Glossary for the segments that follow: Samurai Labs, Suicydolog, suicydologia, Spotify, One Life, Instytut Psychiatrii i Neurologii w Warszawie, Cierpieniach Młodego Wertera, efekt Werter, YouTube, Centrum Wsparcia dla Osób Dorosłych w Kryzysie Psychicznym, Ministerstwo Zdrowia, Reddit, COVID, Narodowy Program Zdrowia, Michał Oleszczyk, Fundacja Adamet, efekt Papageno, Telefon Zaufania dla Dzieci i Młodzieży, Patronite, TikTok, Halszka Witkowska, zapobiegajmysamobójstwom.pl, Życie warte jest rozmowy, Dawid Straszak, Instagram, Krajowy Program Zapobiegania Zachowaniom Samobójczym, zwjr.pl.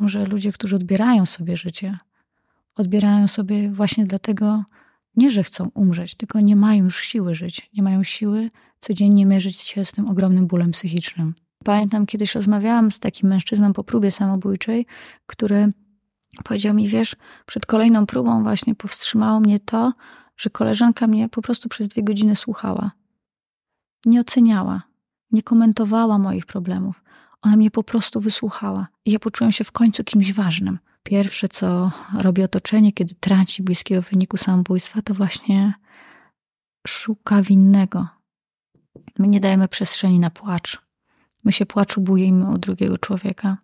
że ludzie, którzy odbierają sobie życie, odbierają sobie właśnie dlatego, nie że chcą umrzeć, tylko nie mają już siły żyć. Nie mają siły codziennie mierzyć się z tym ogromnym bólem psychicznym. Pamiętam, kiedyś rozmawiałam z takim mężczyzną po próbie samobójczej, który powiedział mi, wiesz, przed kolejną próbą właśnie powstrzymało mnie to, że koleżanka mnie po prostu przez 2 godziny słuchała. Nie oceniała, nie komentowała moich problemów. Ona mnie po prostu wysłuchała. I ja poczułam się w końcu kimś ważnym. Pierwsze, co robi otoczenie, kiedy traci bliskiego w wyniku samobójstwa, to właśnie szuka winnego. My nie dajemy przestrzeni na płacz. My się płaczu boimy u drugiego człowieka.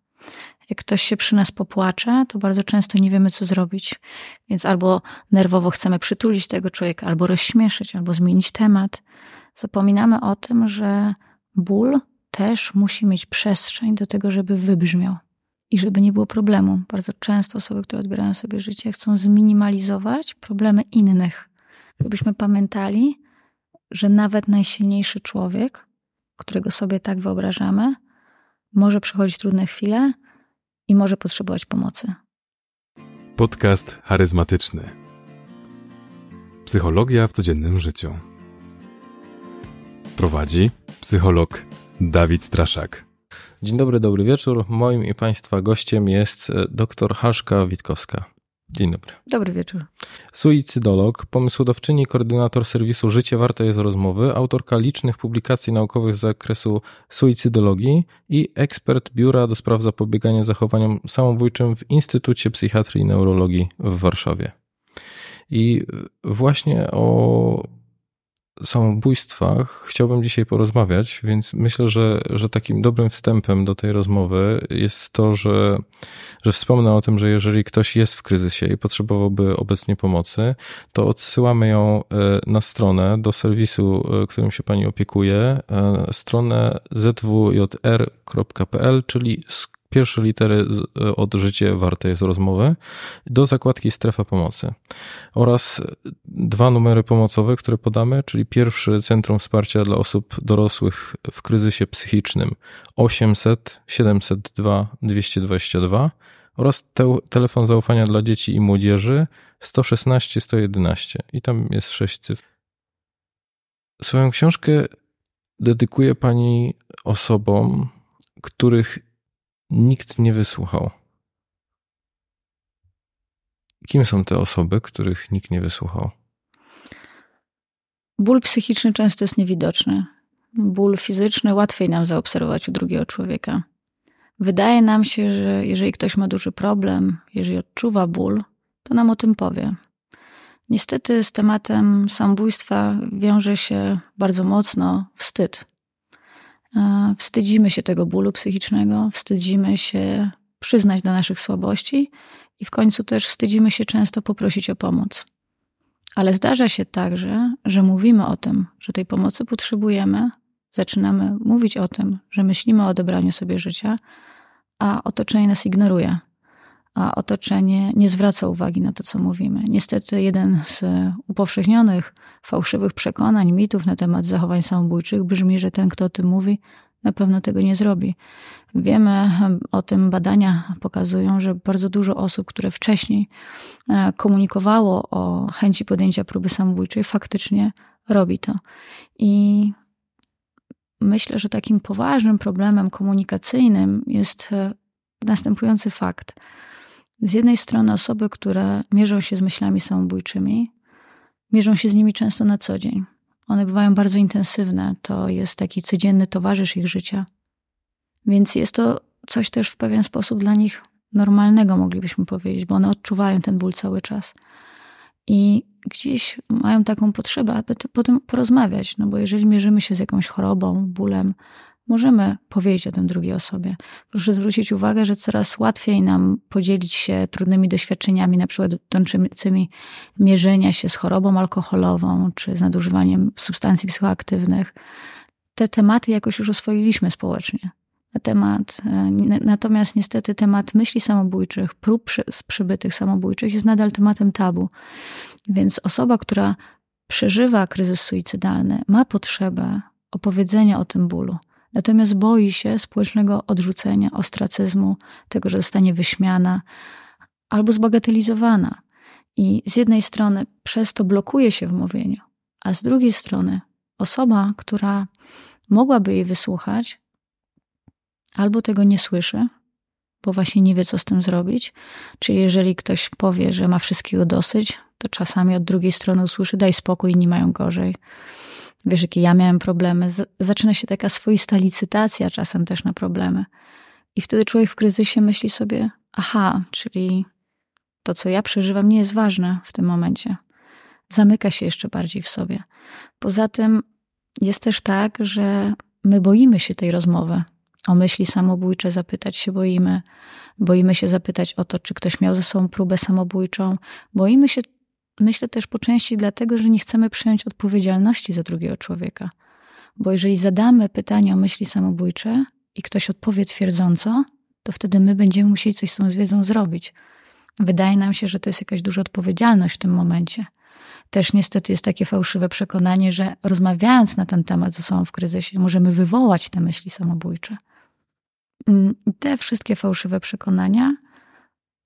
Jak ktoś się przy nas popłacze, to bardzo często nie wiemy, co zrobić. Więc albo nerwowo chcemy przytulić tego człowieka, albo rozśmieszyć, albo zmienić temat. Zapominamy o tym, że ból też musi mieć przestrzeń do tego, żeby wybrzmiał. I żeby nie było problemu. Bardzo często osoby, które odbierają sobie życie, chcą zminimalizować problemy innych. Żebyśmy pamiętali, że nawet najsilniejszy człowiek, którego sobie tak wyobrażamy, może przechodzić trudne chwile i może potrzebować pomocy. Podcast charyzmatyczny. Psychologia w codziennym życiu. Prowadzi psycholog Dawid Straszak. Dzień dobry, dobry wieczór. Moim i Państwa gościem jest dr Halszka Witkowska. Dzień dobry. Dobry wieczór. Suicydolog, pomysłodawczyni, koordynator serwisu Życie warte jest rozmowy, autorka licznych publikacji naukowych z zakresu suicydologii i ekspert Biura do Spraw Zapobiegania Zachowaniom Samobójczym w Instytucie Psychiatrii i Neurologii w Warszawie. I właśnie o samobójstwach chciałbym dzisiaj porozmawiać, więc myślę, że takim dobrym wstępem do tej rozmowy jest to, że wspomnę o tym, że jeżeli ktoś jest w kryzysie i potrzebowałby obecnie pomocy, to odsyłamy ją na stronę do serwisu, którym się pani opiekuje, stronę zwjr.pl, czyli pierwsze litery od Życie warte jest rozmowy, do zakładki Strefa Pomocy oraz 2 numery pomocowe, które podamy, czyli pierwszy Centrum Wsparcia dla Osób Dorosłych w Kryzysie Psychicznym 800 702 222 oraz Telefon Zaufania dla Dzieci i Młodzieży 116 111 i tam jest 6 cyfr. Swoją książkę dedykuje pani osobom, których nikt nie wysłuchał. Kim są te osoby, których nikt nie wysłuchał? Ból psychiczny często jest niewidoczny. Ból fizyczny łatwiej nam zaobserwować u drugiego człowieka. Wydaje nam się, że jeżeli ktoś ma duży problem, jeżeli odczuwa ból, to nam o tym powie. Niestety z tematem samobójstwa wiąże się bardzo mocno wstyd. Wstydzimy się tego bólu psychicznego, wstydzimy się przyznać do naszych słabości i w końcu też wstydzimy się często poprosić o pomoc. Ale zdarza się także, że mówimy o tym, że tej pomocy potrzebujemy, zaczynamy mówić o tym, że myślimy o odebraniu sobie życia, a otoczenie nas ignoruje, a otoczenie nie zwraca uwagi na to, co mówimy. Niestety jeden z upowszechnionych, fałszywych przekonań, mitów na temat zachowań samobójczych brzmi, że ten, kto o tym mówi, na pewno tego nie zrobi. Wiemy o tym, badania pokazują, że bardzo dużo osób, które wcześniej komunikowało o chęci podjęcia próby samobójczej, faktycznie robi to. I myślę, że takim poważnym problemem komunikacyjnym jest następujący fakt. Z jednej strony osoby, które mierzą się z myślami samobójczymi, mierzą się z nimi często na co dzień. One bywają bardzo intensywne. To jest taki codzienny towarzysz ich życia. Więc jest to coś też w pewien sposób dla nich normalnego, moglibyśmy powiedzieć, bo one odczuwają ten ból cały czas. I gdzieś mają taką potrzebę, aby po tym porozmawiać. No bo jeżeli mierzymy się z jakąś chorobą, bólem, możemy powiedzieć o tym drugiej osobie. Proszę zwrócić uwagę, że coraz łatwiej nam podzielić się trudnymi doświadczeniami, na przykład dotyczącymi mierzenia się z chorobą alkoholową czy z nadużywaniem substancji psychoaktywnych. Te tematy jakoś już oswoiliśmy społecznie. Natomiast niestety temat myśli samobójczych, prób przybytych samobójczych jest nadal tematem tabu. Więc osoba, która przeżywa kryzys suicydalny, ma potrzebę opowiedzenia o tym bólu. Natomiast boi się społecznego odrzucenia, ostracyzmu, tego, że zostanie wyśmiana albo zbagatelizowana. I z jednej strony przez to blokuje się w mówieniu, a z drugiej strony osoba, która mogłaby jej wysłuchać, albo tego nie słyszy, bo właśnie nie wie, co z tym zrobić. Czyli jeżeli ktoś powie, że ma wszystkiego dosyć, to czasami od drugiej strony usłyszy: daj spokój, inni mają gorzej. Wiesz, jakie ja miałem problemy. Zaczyna się taka swoista licytacja czasem też na problemy. I wtedy człowiek w kryzysie myśli sobie: aha, czyli to, co ja przeżywam, nie jest ważne w tym momencie. Zamyka się jeszcze bardziej w sobie. Poza tym jest też tak, że my boimy się tej rozmowy. O myśli samobójcze zapytać się boimy. Boimy się zapytać o to, czy ktoś miał ze sobą próbę samobójczą. Boimy się, myślę, też po części dlatego, że nie chcemy przyjąć odpowiedzialności za drugiego człowieka. Bo jeżeli zadamy pytanie o myśli samobójcze i ktoś odpowie twierdząco, to wtedy my będziemy musieli coś z tą wiedzą zrobić. Wydaje nam się, że to jest jakaś duża odpowiedzialność w tym momencie. Też niestety jest takie fałszywe przekonanie, że rozmawiając na ten temat ze sobą w kryzysie, możemy wywołać te myśli samobójcze. Te wszystkie fałszywe przekonania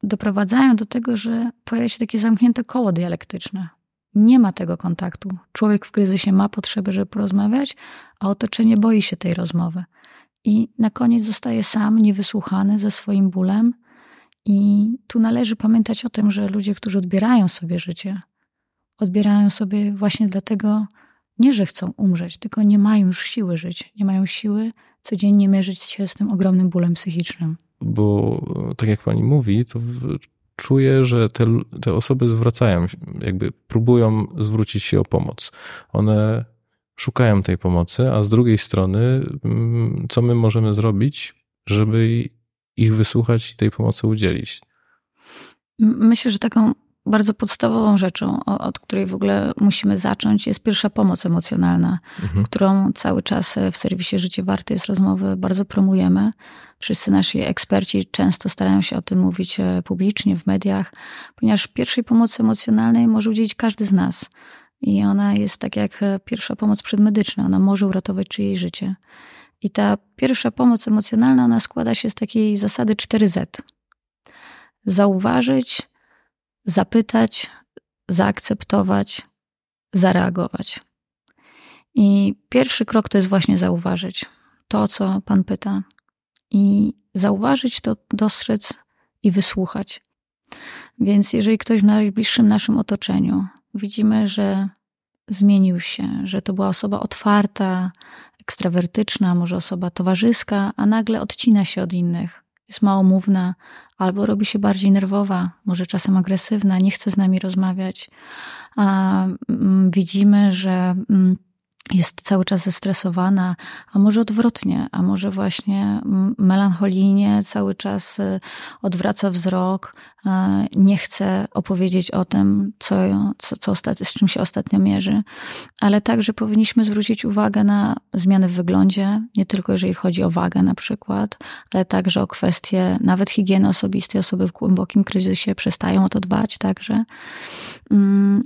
doprowadzają do tego, że pojawia się takie zamknięte koło dialektyczne. Nie ma tego kontaktu. Człowiek w kryzysie ma potrzebę, żeby porozmawiać, a otoczenie boi się tej rozmowy. I na koniec zostaje sam, niewysłuchany ze swoim bólem. I tu należy pamiętać o tym, że ludzie, którzy odbierają sobie życie, odbierają sobie właśnie dlatego, nie że chcą umrzeć, tylko nie mają już siły żyć. Nie mają siły codziennie mierzyć się z tym ogromnym bólem psychicznym. Bo tak jak pani mówi, to czuję, że te osoby zwracają, jakby próbują zwrócić się o pomoc. One szukają tej pomocy, a z drugiej strony co my możemy zrobić, żeby ich wysłuchać i tej pomocy udzielić? Myślę, że taką bardzo podstawową rzeczą, od której w ogóle musimy zacząć, jest pierwsza pomoc emocjonalna, którą cały czas w serwisie Życie warte jest rozmowy bardzo promujemy. Wszyscy nasi eksperci często starają się o tym mówić publicznie, w mediach, ponieważ pierwszej pomocy emocjonalnej może udzielić każdy z nas. I ona jest tak jak pierwsza pomoc przedmedyczna, ona może uratować czyjeś życie. I ta pierwsza pomoc emocjonalna, ona składa się z takiej zasady 4Z. Zauważyć, zapytać, zaakceptować, zareagować. I pierwszy krok to jest właśnie zauważyć to, o co pan pyta. I zauważyć to, dostrzec i wysłuchać. Więc jeżeli ktoś w najbliższym naszym otoczeniu widzimy, że zmienił się, że to była osoba otwarta, ekstrawertyczna, może osoba towarzyska, a nagle odcina się od innych, jest małomówna, albo robi się bardziej nerwowa, może czasem agresywna, nie chce z nami rozmawiać. A widzimy, że jest cały czas zestresowana, a może odwrotnie, a może właśnie melancholijnie cały czas odwraca wzrok, nie chce opowiedzieć o tym, z czym się ostatnio mierzy. Ale także powinniśmy zwrócić uwagę na zmiany w wyglądzie, nie tylko jeżeli chodzi o wagę na przykład, ale także o kwestie nawet higieny osobistej. Osoby w głębokim kryzysie przestają o to dbać także.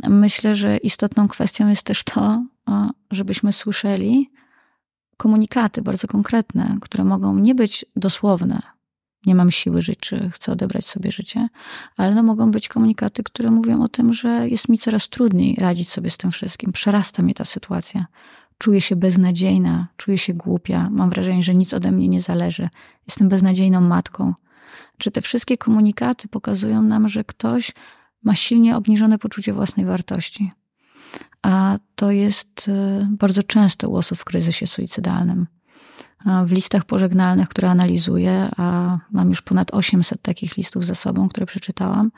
Myślę, że istotną kwestią jest też to, żebyśmy słyszeli komunikaty bardzo konkretne, które mogą nie być dosłowne. Nie mam siły żyć, czy chcę odebrać sobie życie, ale mogą być komunikaty, które mówią o tym, że jest mi coraz trudniej radzić sobie z tym wszystkim. Przerasta mnie ta sytuacja. Czuję się beznadziejna, czuję się głupia, mam wrażenie, że nic ode mnie nie zależy. Jestem beznadziejną matką. Czy te wszystkie komunikaty pokazują nam, że ktoś ma silnie obniżone poczucie własnej wartości? A to jest bardzo często u osób w kryzysie suicydalnym. W listach pożegnalnych, które analizuję, a mam już ponad 800 takich listów za sobą, które przeczytałam,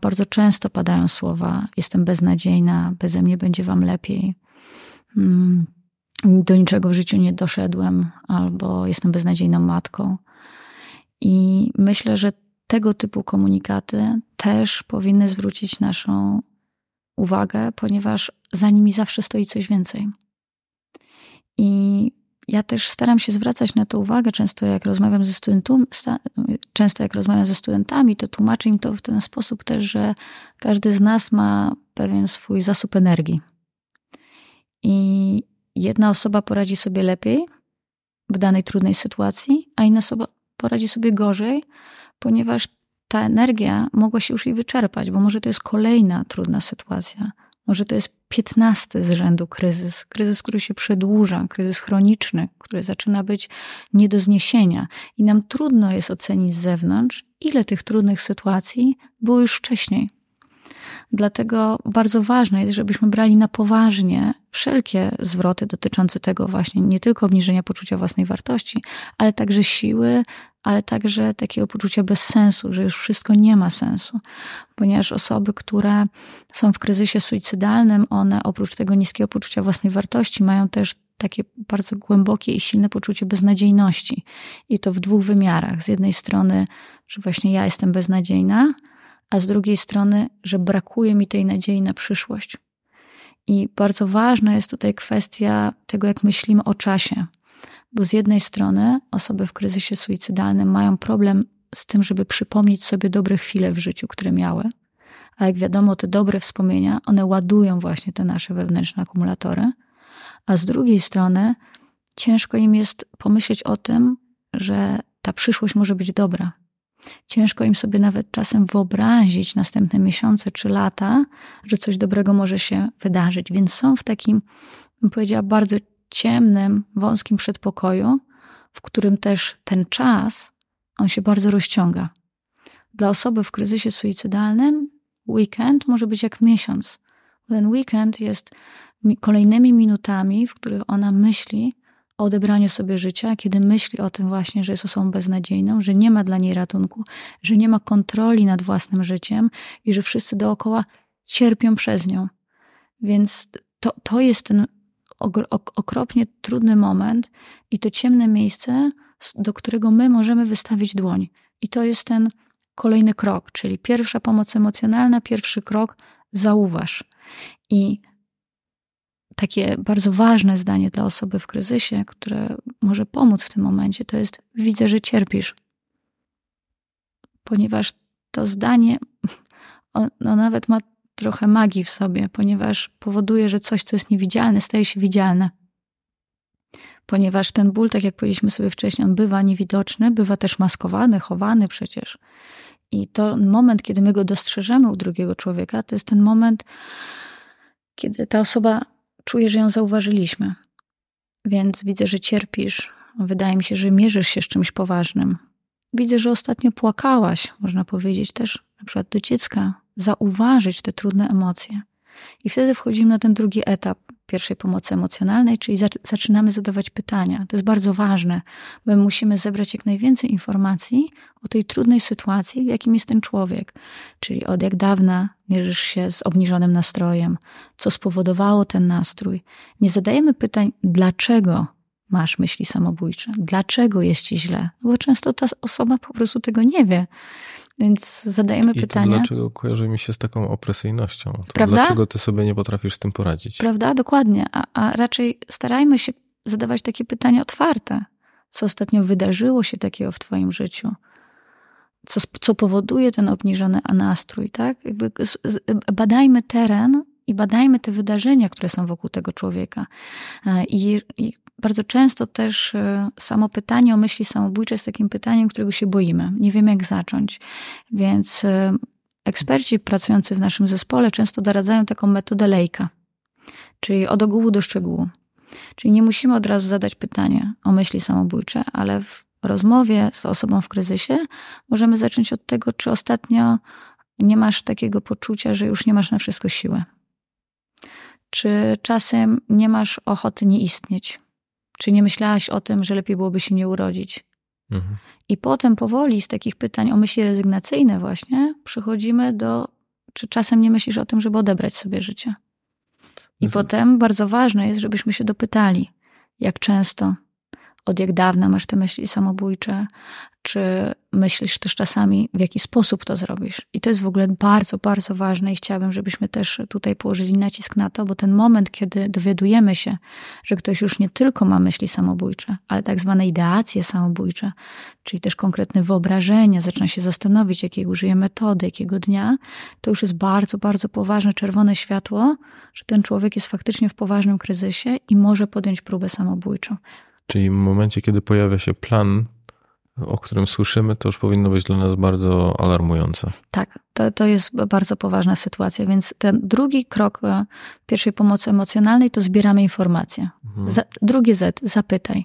bardzo często padają słowa: jestem beznadziejna, beze mnie będzie wam lepiej, do niczego w życiu nie doszedłem, albo jestem beznadziejną matką. I myślę, że tego typu komunikaty też powinny zwrócić naszą uwagę, ponieważ za nimi zawsze stoi coś więcej. I ja też staram się zwracać na to uwagę. Często jak rozmawiam ze studentami, to tłumaczę im to w ten sposób też, że każdy z nas ma pewien swój zasób energii. I jedna osoba poradzi sobie lepiej, w danej trudnej sytuacji, a inna osoba poradzi sobie gorzej, ponieważ ta energia mogła się już jej wyczerpać, bo może to jest kolejna trudna sytuacja. Może to jest 15 z rzędu kryzys, który się przedłuża, kryzys chroniczny, który zaczyna być nie do zniesienia. I nam trudno jest ocenić z zewnątrz, ile tych trudnych sytuacji było już wcześniej. Dlatego bardzo ważne jest, żebyśmy brali na poważnie wszelkie zwroty dotyczące tego właśnie, nie tylko obniżenia poczucia własnej wartości, ale także siły, ale także takiego poczucia bez sensu, że już wszystko nie ma sensu. Ponieważ osoby, które są w kryzysie suicydalnym, one oprócz tego niskiego poczucia własnej wartości mają też takie bardzo głębokie i silne poczucie beznadziejności. I to w dwóch wymiarach. Z jednej strony, że właśnie ja jestem beznadziejna, a z drugiej strony, że brakuje mi tej nadziei na przyszłość. I bardzo ważna jest tutaj kwestia tego, jak myślimy o czasie. Bo z jednej strony osoby w kryzysie suicydalnym mają problem z tym, żeby przypomnieć sobie dobre chwile w życiu, które miały. A jak wiadomo, te dobre wspomnienia, one ładują właśnie te nasze wewnętrzne akumulatory. A z drugiej strony ciężko im jest pomyśleć o tym, że ta przyszłość może być dobra. Ciężko im sobie nawet czasem wyobrazić następne miesiące czy lata, że coś dobrego może się wydarzyć. Więc są w takim, bym powiedziała, bardzo ciemnym, wąskim przedpokoju, w którym też ten czas, on się bardzo rozciąga. Dla osoby w kryzysie suicydalnym weekend może być jak miesiąc. Ten weekend jest kolejnymi minutami, w których ona myśli o odebraniu sobie życia, kiedy myśli o tym właśnie, że jest osobą beznadziejną, że nie ma dla niej ratunku, że nie ma kontroli nad własnym życiem i że wszyscy dookoła cierpią przez nią. Więc to jest ten okropnie trudny moment i to ciemne miejsce, do którego my możemy wystawić dłoń. I to jest ten kolejny krok, czyli pierwsza pomoc emocjonalna, pierwszy krok, zauważ. I takie bardzo ważne zdanie dla osoby w kryzysie, które może pomóc w tym momencie, to jest: widzę, że cierpisz. Ponieważ to zdanie, ono nawet ma trochę magii w sobie, ponieważ powoduje, że coś, co jest niewidzialne, staje się widzialne. Ponieważ ten ból, tak jak powiedzieliśmy sobie wcześniej, on bywa niewidoczny, bywa też maskowany, chowany przecież. I to moment, kiedy my go dostrzeżemy u drugiego człowieka, to jest ten moment, kiedy ta osoba czuje, że ją zauważyliśmy. Więc widzę, że cierpisz. Wydaje mi się, że mierzysz się z czymś poważnym. Widzę, że ostatnio płakałaś, można powiedzieć też na przykład do dziecka, zauważyć te trudne emocje. I wtedy wchodzimy na ten drugi etap pierwszej pomocy emocjonalnej, czyli zaczynamy zadawać pytania. To jest bardzo ważne, bo my musimy zebrać jak najwięcej informacji o tej trudnej sytuacji, w jakim jest ten człowiek. Czyli od jak dawna mierzysz się z obniżonym nastrojem, co spowodowało ten nastrój. Nie zadajemy pytań, dlaczego masz myśli samobójcze, dlaczego jest ci źle, bo często ta osoba po prostu tego nie wie. Więc zadajemy pytania. Dlaczego kojarzy mi się z taką opresyjnością? Dlaczego ty sobie nie potrafisz z tym poradzić? Prawda? Dokładnie. A raczej starajmy się zadawać takie pytania otwarte. Co ostatnio wydarzyło się takiego w twoim życiu? Co powoduje ten obniżony nastrój? Tak? Jakby badajmy teren i badajmy te wydarzenia, które są wokół tego człowieka. I bardzo często też samo pytanie o myśli samobójcze jest takim pytaniem, którego się boimy. Nie wiemy, jak zacząć. Więc eksperci pracujący w naszym zespole często doradzają taką metodę Lejka, czyli od ogółu do szczegółu. Czyli nie musimy od razu zadać pytania o myśli samobójcze, ale w rozmowie z osobą w kryzysie możemy zacząć od tego, czy ostatnio nie masz takiego poczucia, że już nie masz na wszystko siły. Czy czasem nie masz ochoty nie istnieć? Czy nie myślałaś o tym, że lepiej byłoby się nie urodzić? Mhm. I potem powoli z takich pytań o myśli rezygnacyjne właśnie przechodzimy do, czy czasem nie myślisz o tym, żeby odebrać sobie życie? I potem bardzo ważne jest, żebyśmy się dopytali, jak często, od jak dawna masz te myśli samobójcze, czy myślisz też czasami, w jaki sposób to zrobisz. I to jest w ogóle bardzo, bardzo ważne i chciałabym, żebyśmy też tutaj położyli nacisk na to, bo ten moment, kiedy dowiadujemy się, że ktoś już nie tylko ma myśli samobójcze, ale tak zwane ideacje samobójcze, czyli też konkretne wyobrażenia, zaczyna się zastanowić, jakiej użyje metody, jakiego dnia, to już jest bardzo, bardzo poważne czerwone światło, że ten człowiek jest faktycznie w poważnym kryzysie i może podjąć próbę samobójczą. Czyli w momencie, kiedy pojawia się plan, o którym słyszymy, to już powinno być dla nas bardzo alarmujące. Tak, to jest bardzo poważna sytuacja, więc ten drugi krok pierwszej pomocy emocjonalnej to zbieramy informacje. Mhm. Drugi Z, zapytaj.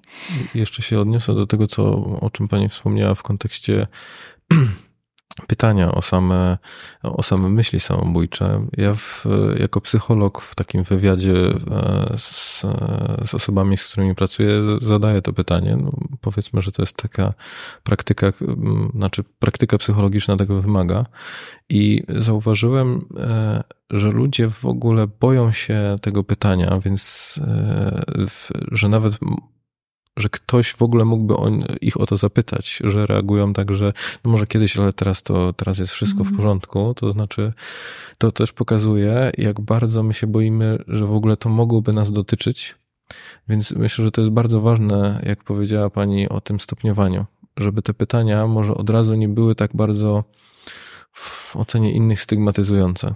Jeszcze się odniosę do tego, o czym pani wspomniała w kontekście pytania o same myśli samobójcze. Ja jako psycholog w takim wywiadzie z osobami, z którymi pracuję, zadaję to pytanie. No, powiedzmy, że to jest taka praktyka, znaczy praktyka psychologiczna tego wymaga. I zauważyłem, że ludzie w ogóle boją się tego pytania, więc że nawet... że ktoś w ogóle mógłby ich o to zapytać, że reagują tak, że no może kiedyś, ale teraz jest wszystko w porządku. To znaczy, to też pokazuje, jak bardzo my się boimy, że w ogóle to mogłoby nas dotyczyć. Więc myślę, że to jest bardzo ważne, jak powiedziała pani o tym stopniowaniu, żeby te pytania może od razu nie były tak bardzo w ocenie innych stygmatyzujące.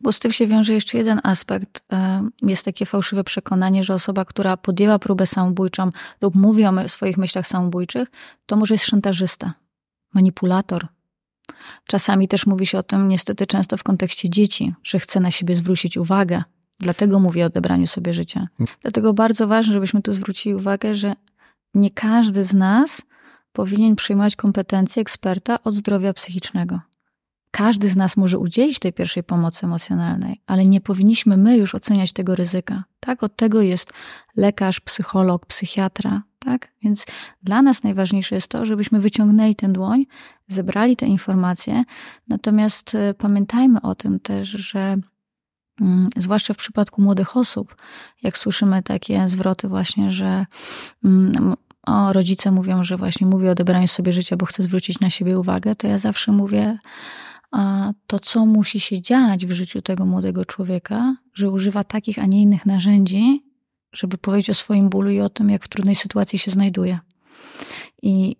Bo z tym się wiąże jeszcze jeden aspekt. Jest takie fałszywe przekonanie, że osoba, która podjęła próbę samobójczą lub mówi o swoich myślach samobójczych, to może jest szantażysta, manipulator. Czasami też mówi się o tym niestety często w kontekście dzieci, że chce na siebie zwrócić uwagę. Dlatego mówię o odebraniu sobie życia. Dlatego bardzo ważne, żebyśmy tu zwrócili uwagę, że nie każdy z nas powinien przyjmować kompetencje eksperta od zdrowia psychicznego. Każdy z nas może udzielić tej pierwszej pomocy emocjonalnej, ale nie powinniśmy my już oceniać tego ryzyka. Tak? Od tego jest lekarz, psycholog, psychiatra. Tak? Więc dla nas najważniejsze jest to, żebyśmy wyciągnęli tę dłoń, zebrali te informacje. Natomiast pamiętajmy o tym też, że zwłaszcza w przypadku młodych osób, jak słyszymy takie zwroty właśnie, że rodzice mówią, że właśnie mówi o odebraniu sobie życia, bo chce zwrócić na siebie uwagę, to ja zawsze mówię... A to, co musi się dziać w życiu tego młodego człowieka, że używa takich, a nie innych narzędzi, żeby powiedzieć o swoim bólu i o tym, jak w trudnej sytuacji się znajduje. I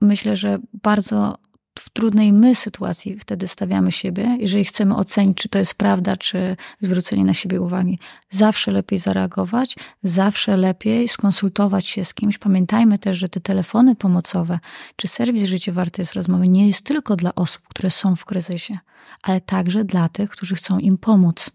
myślę, że bardzo w trudnej sytuacji wtedy stawiamy siebie, jeżeli chcemy ocenić, czy to jest prawda, czy zwrócenie na siebie uwagi. Zawsze lepiej zareagować, zawsze lepiej skonsultować się z kimś. Pamiętajmy też, że te telefony pomocowe, czy serwis Życie warte jest rozmowy nie jest tylko dla osób, które są w kryzysie, ale także dla tych, którzy chcą im pomóc.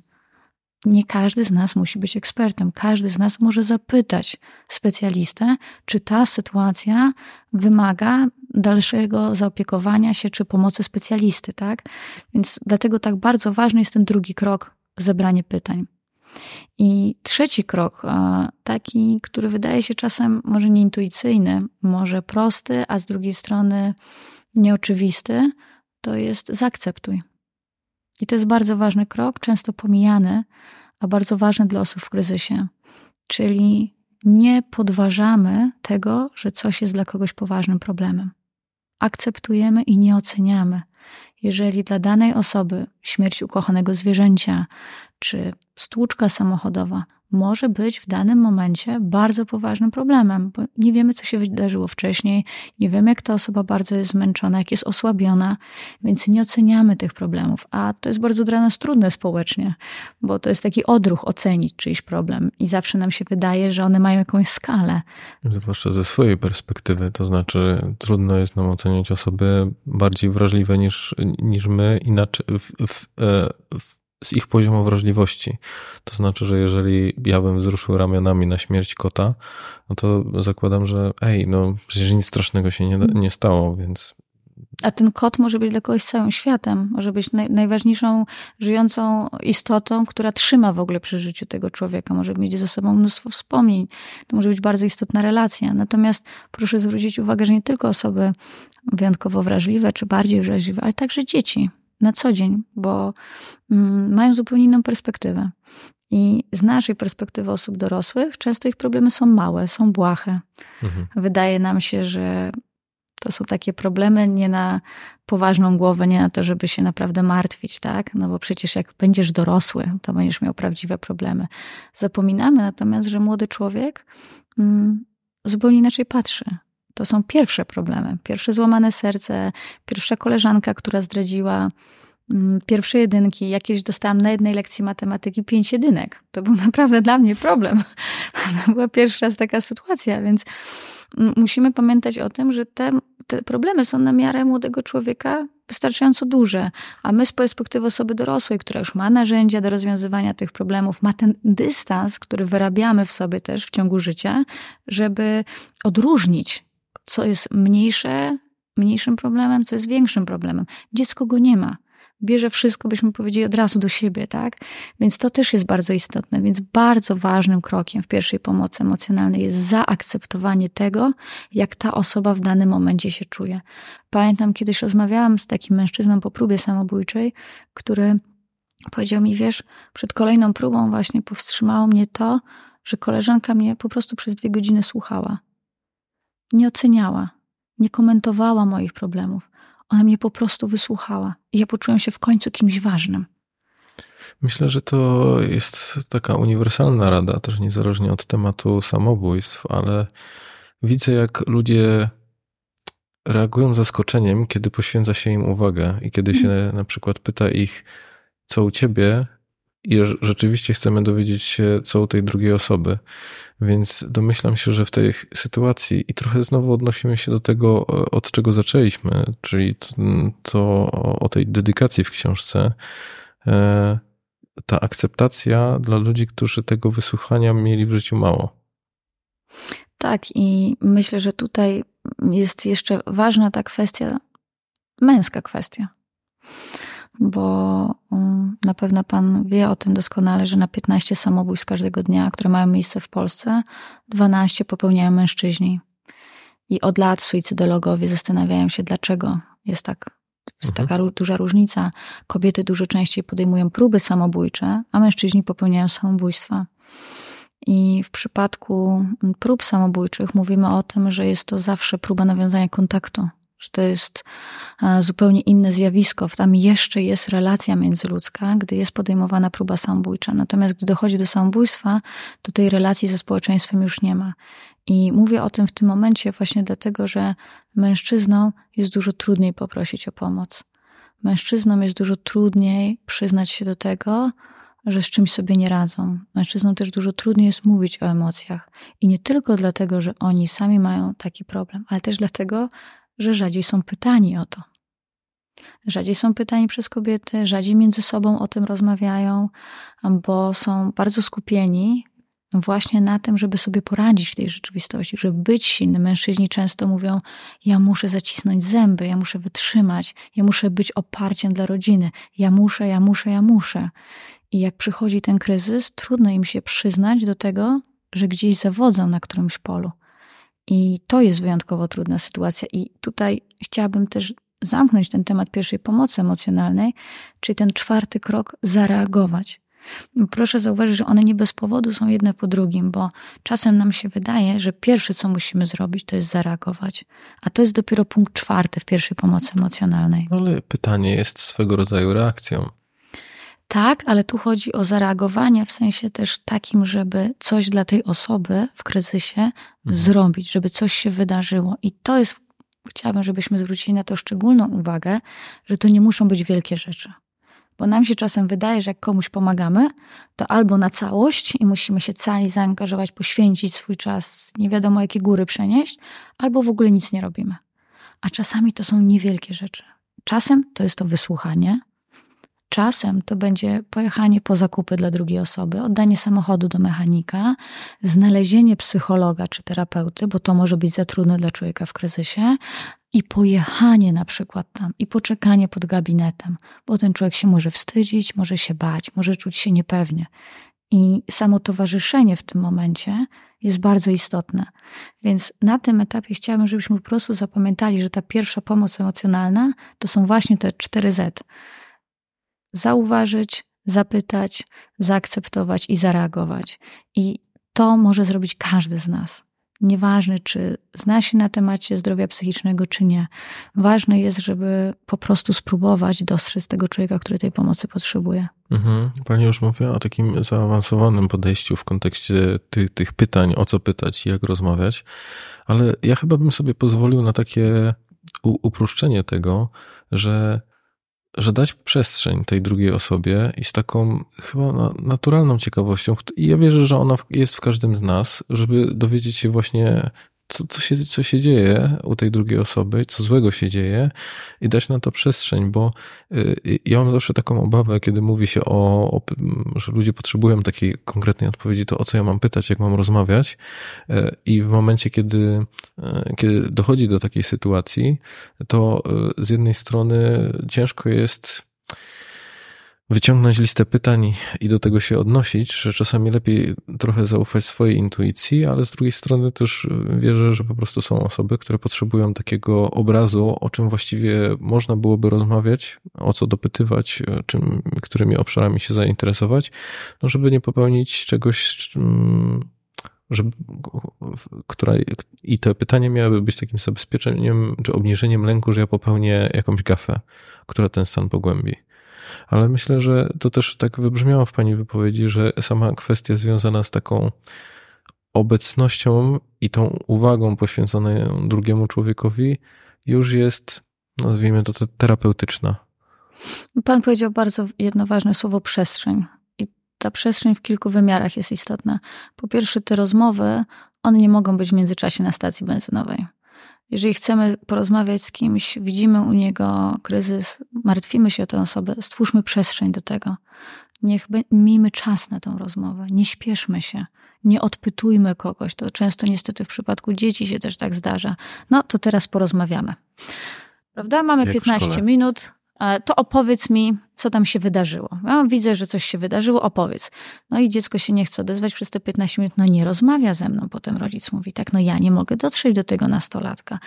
Nie każdy z nas musi być ekspertem. Każdy z nas może zapytać specjalistę, czy ta sytuacja wymaga dalszego zaopiekowania się, czy pomocy specjalisty, tak? Więc dlatego tak bardzo ważny jest ten drugi krok, zebranie pytań. I trzeci krok, taki, który wydaje się czasem może nieintuicyjny, może prosty, a z drugiej strony nieoczywisty, to jest zaakceptuj. I to jest bardzo ważny krok, często pomijany, a bardzo ważny dla osób w kryzysie. Czyli nie podważamy tego, że coś jest dla kogoś poważnym problemem. Akceptujemy i nie oceniamy. Jeżeli dla danej osoby śmierć ukochanego zwierzęcia czy stłuczka samochodowa może być w danym momencie bardzo poważnym problemem, bo nie wiemy, co się wydarzyło wcześniej, nie wiemy, jak ta osoba bardzo jest zmęczona, jak jest osłabiona, więc nie oceniamy tych problemów. A to jest bardzo dla nas trudne społecznie, bo to jest taki odruch ocenić czyjś problem i zawsze nam się wydaje, że one mają jakąś skalę. Zwłaszcza ze swojej perspektywy, to znaczy trudno jest nam oceniać osoby bardziej wrażliwe niż my, inaczej z ich poziomu wrażliwości. To znaczy, że jeżeli ja bym wzruszył ramionami na śmierć kota, no to zakładam, że przecież nic strasznego się nie stało, więc... A ten kot może być dla kogoś całym światem. Może być najważniejszą żyjącą istotą, która trzyma w ogóle przy życiu tego człowieka. Może mieć ze sobą mnóstwo wspomnień. To może być bardzo istotna relacja. Natomiast proszę zwrócić uwagę, że nie tylko osoby wyjątkowo wrażliwe, czy bardziej wrażliwe, ale także dzieci na co dzień, bo mają zupełnie inną perspektywę. I z naszej perspektywy osób dorosłych często ich problemy są małe, są błahe. Mhm. Wydaje nam się, że to są takie problemy nie na poważną głowę, nie na to, żeby się naprawdę martwić, tak? No bo przecież jak będziesz dorosły, to będziesz miał prawdziwe problemy. Zapominamy natomiast, że młody człowiek zupełnie inaczej patrzy. To są pierwsze problemy. Pierwsze złamane serce, pierwsza koleżanka, która zdradziła, pierwsze jedynki, jakieś dostałam na jednej lekcji matematyki 5 jedynek. To był naprawdę dla mnie problem. To była pierwszy raz taka sytuacja, więc musimy pamiętać o tym, że te problemy są na miarę młodego człowieka wystarczająco duże, a my z perspektywy osoby dorosłej, która już ma narzędzia do rozwiązywania tych problemów, ma ten dystans, który wyrabiamy w sobie też w ciągu życia, żeby odróżnić, co jest mniejszym problemem, co jest większym problemem. Dziecko go nie ma. Bierze wszystko, byśmy powiedzieli, od razu do siebie, tak? Więc to też jest bardzo istotne. Więc bardzo ważnym krokiem w pierwszej pomocy emocjonalnej jest zaakceptowanie tego, jak ta osoba w danym momencie się czuje. Pamiętam, kiedyś rozmawiałam z takim mężczyzną po próbie samobójczej, który powiedział mi, wiesz, przed kolejną próbą właśnie powstrzymało mnie to, że koleżanka mnie po prostu przez 2 godziny słuchała. Nie oceniała, nie komentowała moich problemów. Ona mnie po prostu wysłuchała i ja poczułam się w końcu kimś ważnym. Myślę, że to jest taka uniwersalna rada, też niezależnie od tematu samobójstw, ale widzę, jak ludzie reagują zaskoczeniem, kiedy poświęca się im uwagę i kiedy się na przykład pyta ich, co u ciebie, i rzeczywiście chcemy dowiedzieć się, co u tej drugiej osoby. Więc domyślam się, że w tej sytuacji, i trochę znowu odnosimy się do tego, od czego zaczęliśmy, czyli to o tej dedykacji w książce, ta akceptacja dla ludzi, którzy tego wysłuchania mieli w życiu mało. Tak, i myślę, że tutaj jest jeszcze ważna ta kwestia, męska kwestia. Bo na pewno pan wie o tym doskonale, że na 15 samobójstw każdego dnia, które mają miejsce w Polsce, 12 popełniają mężczyźni. I od lat suicydologowie zastanawiają się, dlaczego jest taka duża różnica. Kobiety dużo częściej podejmują próby samobójcze, a mężczyźni popełniają samobójstwa. I w przypadku prób samobójczych mówimy o tym, że jest to zawsze próba nawiązania kontaktu. Że to jest zupełnie inne zjawisko. Tam jeszcze jest relacja międzyludzka, gdy jest podejmowana próba samobójcza. Natomiast gdy dochodzi do samobójstwa, to tej relacji ze społeczeństwem już nie ma. I mówię o tym w tym momencie właśnie dlatego, że mężczyznom jest dużo trudniej poprosić o pomoc. Mężczyznom jest dużo trudniej przyznać się do tego, że z czymś sobie nie radzą. Mężczyznom też dużo trudniej jest mówić o emocjach. I nie tylko dlatego, że oni sami mają taki problem, ale też dlatego, że rzadziej są pytani o to. Rzadziej są pytani przez kobiety, rzadziej między sobą o tym rozmawiają, bo są bardzo skupieni właśnie na tym, żeby sobie poradzić w tej rzeczywistości, żeby być silny. Mężczyźni często mówią, ja muszę zacisnąć zęby, ja muszę wytrzymać, ja muszę być oparciem dla rodziny, ja muszę. I jak przychodzi ten kryzys, trudno im się przyznać do tego, że gdzieś zawodzą na którymś polu. I to jest wyjątkowo trudna sytuacja. I tutaj chciałabym też zamknąć ten temat pierwszej pomocy emocjonalnej, czyli ten 4. krok, zareagować. Proszę zauważyć, że one nie bez powodu są jedne po drugim, bo czasem nam się wydaje, że pierwsze, co musimy zrobić, to jest zareagować. A to jest dopiero punkt 4 w pierwszej pomocy emocjonalnej. Ale pytanie jest swego rodzaju reakcją. Tak, ale tu chodzi o zareagowanie w sensie też takim, żeby coś dla tej osoby w kryzysie zrobić, żeby coś się wydarzyło. I to jest, chciałabym, żebyśmy zwrócili na to szczególną uwagę, że to nie muszą być wielkie rzeczy. Bo nam się czasem wydaje, że jak komuś pomagamy, to albo na całość i musimy się cali zaangażować, poświęcić swój czas, nie wiadomo jakie góry przenieść, albo w ogóle nic nie robimy. A czasami to są niewielkie rzeczy. Czasem to jest to wysłuchanie. Czasem to będzie pojechanie po zakupy dla drugiej osoby, oddanie samochodu do mechanika, znalezienie psychologa czy terapeuty, bo to może być za trudne dla człowieka w kryzysie, i pojechanie na przykład tam i poczekanie pod gabinetem, bo ten człowiek się może wstydzić, może się bać, może czuć się niepewnie. I samo towarzyszenie w tym momencie jest bardzo istotne. Więc na tym etapie chciałabym, żebyśmy po prostu zapamiętali, że ta pierwsza pomoc emocjonalna to są właśnie te 4 Z. Zauważyć, zapytać, zaakceptować i zareagować. I to może zrobić każdy z nas. Nieważne, czy zna się na temacie zdrowia psychicznego, czy nie. Ważne jest, żeby po prostu spróbować dostrzec tego człowieka, który tej pomocy potrzebuje. Pani już mówiła o takim zaawansowanym podejściu w kontekście tych pytań, o co pytać i jak rozmawiać, ale ja chyba bym sobie pozwolił na takie uproszczenie tego, że że dać przestrzeń tej drugiej osobie i z taką chyba naturalną ciekawością, i ja wierzę, że ona jest w każdym z nas, żeby dowiedzieć się właśnie, co się dzieje u tej drugiej osoby, co złego się dzieje i dać na to przestrzeń, bo ja mam zawsze taką obawę, kiedy mówi się że ludzie potrzebują takiej konkretnej odpowiedzi, to o co ja mam pytać, jak mam rozmawiać, i w momencie, kiedy dochodzi do takiej sytuacji, to z jednej strony ciężko jest wyciągnąć listę pytań i do tego się odnosić, że czasami lepiej trochę zaufać swojej intuicji, ale z drugiej strony też wierzę, że po prostu są osoby, które potrzebują takiego obrazu, o czym właściwie można byłoby rozmawiać, o co dopytywać, którymi obszarami się zainteresować, no żeby nie popełnić czegoś, i te pytania miałyby być takim zabezpieczeniem czy obniżeniem lęku, że ja popełnię jakąś gafę, która ten stan pogłębi. Ale myślę, że to też tak wybrzmiało w pani wypowiedzi, że sama kwestia związana z taką obecnością i tą uwagą poświęconą drugiemu człowiekowi już jest, nazwijmy to, terapeutyczna. Pan powiedział bardzo jedno ważne słowo: przestrzeń. I ta przestrzeń w kilku wymiarach jest istotna. Po pierwsze, te rozmowy, one nie mogą być w międzyczasie na stacji benzynowej. Jeżeli chcemy porozmawiać z kimś, widzimy u niego kryzys, martwimy się o tę osobę, stwórzmy przestrzeń do tego. Miejmy czas na tą rozmowę, nie śpieszmy się, nie odpytujmy kogoś. To często niestety w przypadku dzieci się też tak zdarza. No to teraz porozmawiamy. Prawda? Mamy 15 minut, to opowiedz mi, co tam się wydarzyło. Ja widzę, że coś się wydarzyło, opowiedz. No i dziecko się nie chce odezwać przez te 15 minut, no nie rozmawia ze mną. Potem rodzic mówi tak, no ja nie mogę dotrzeć do tego nastolatka.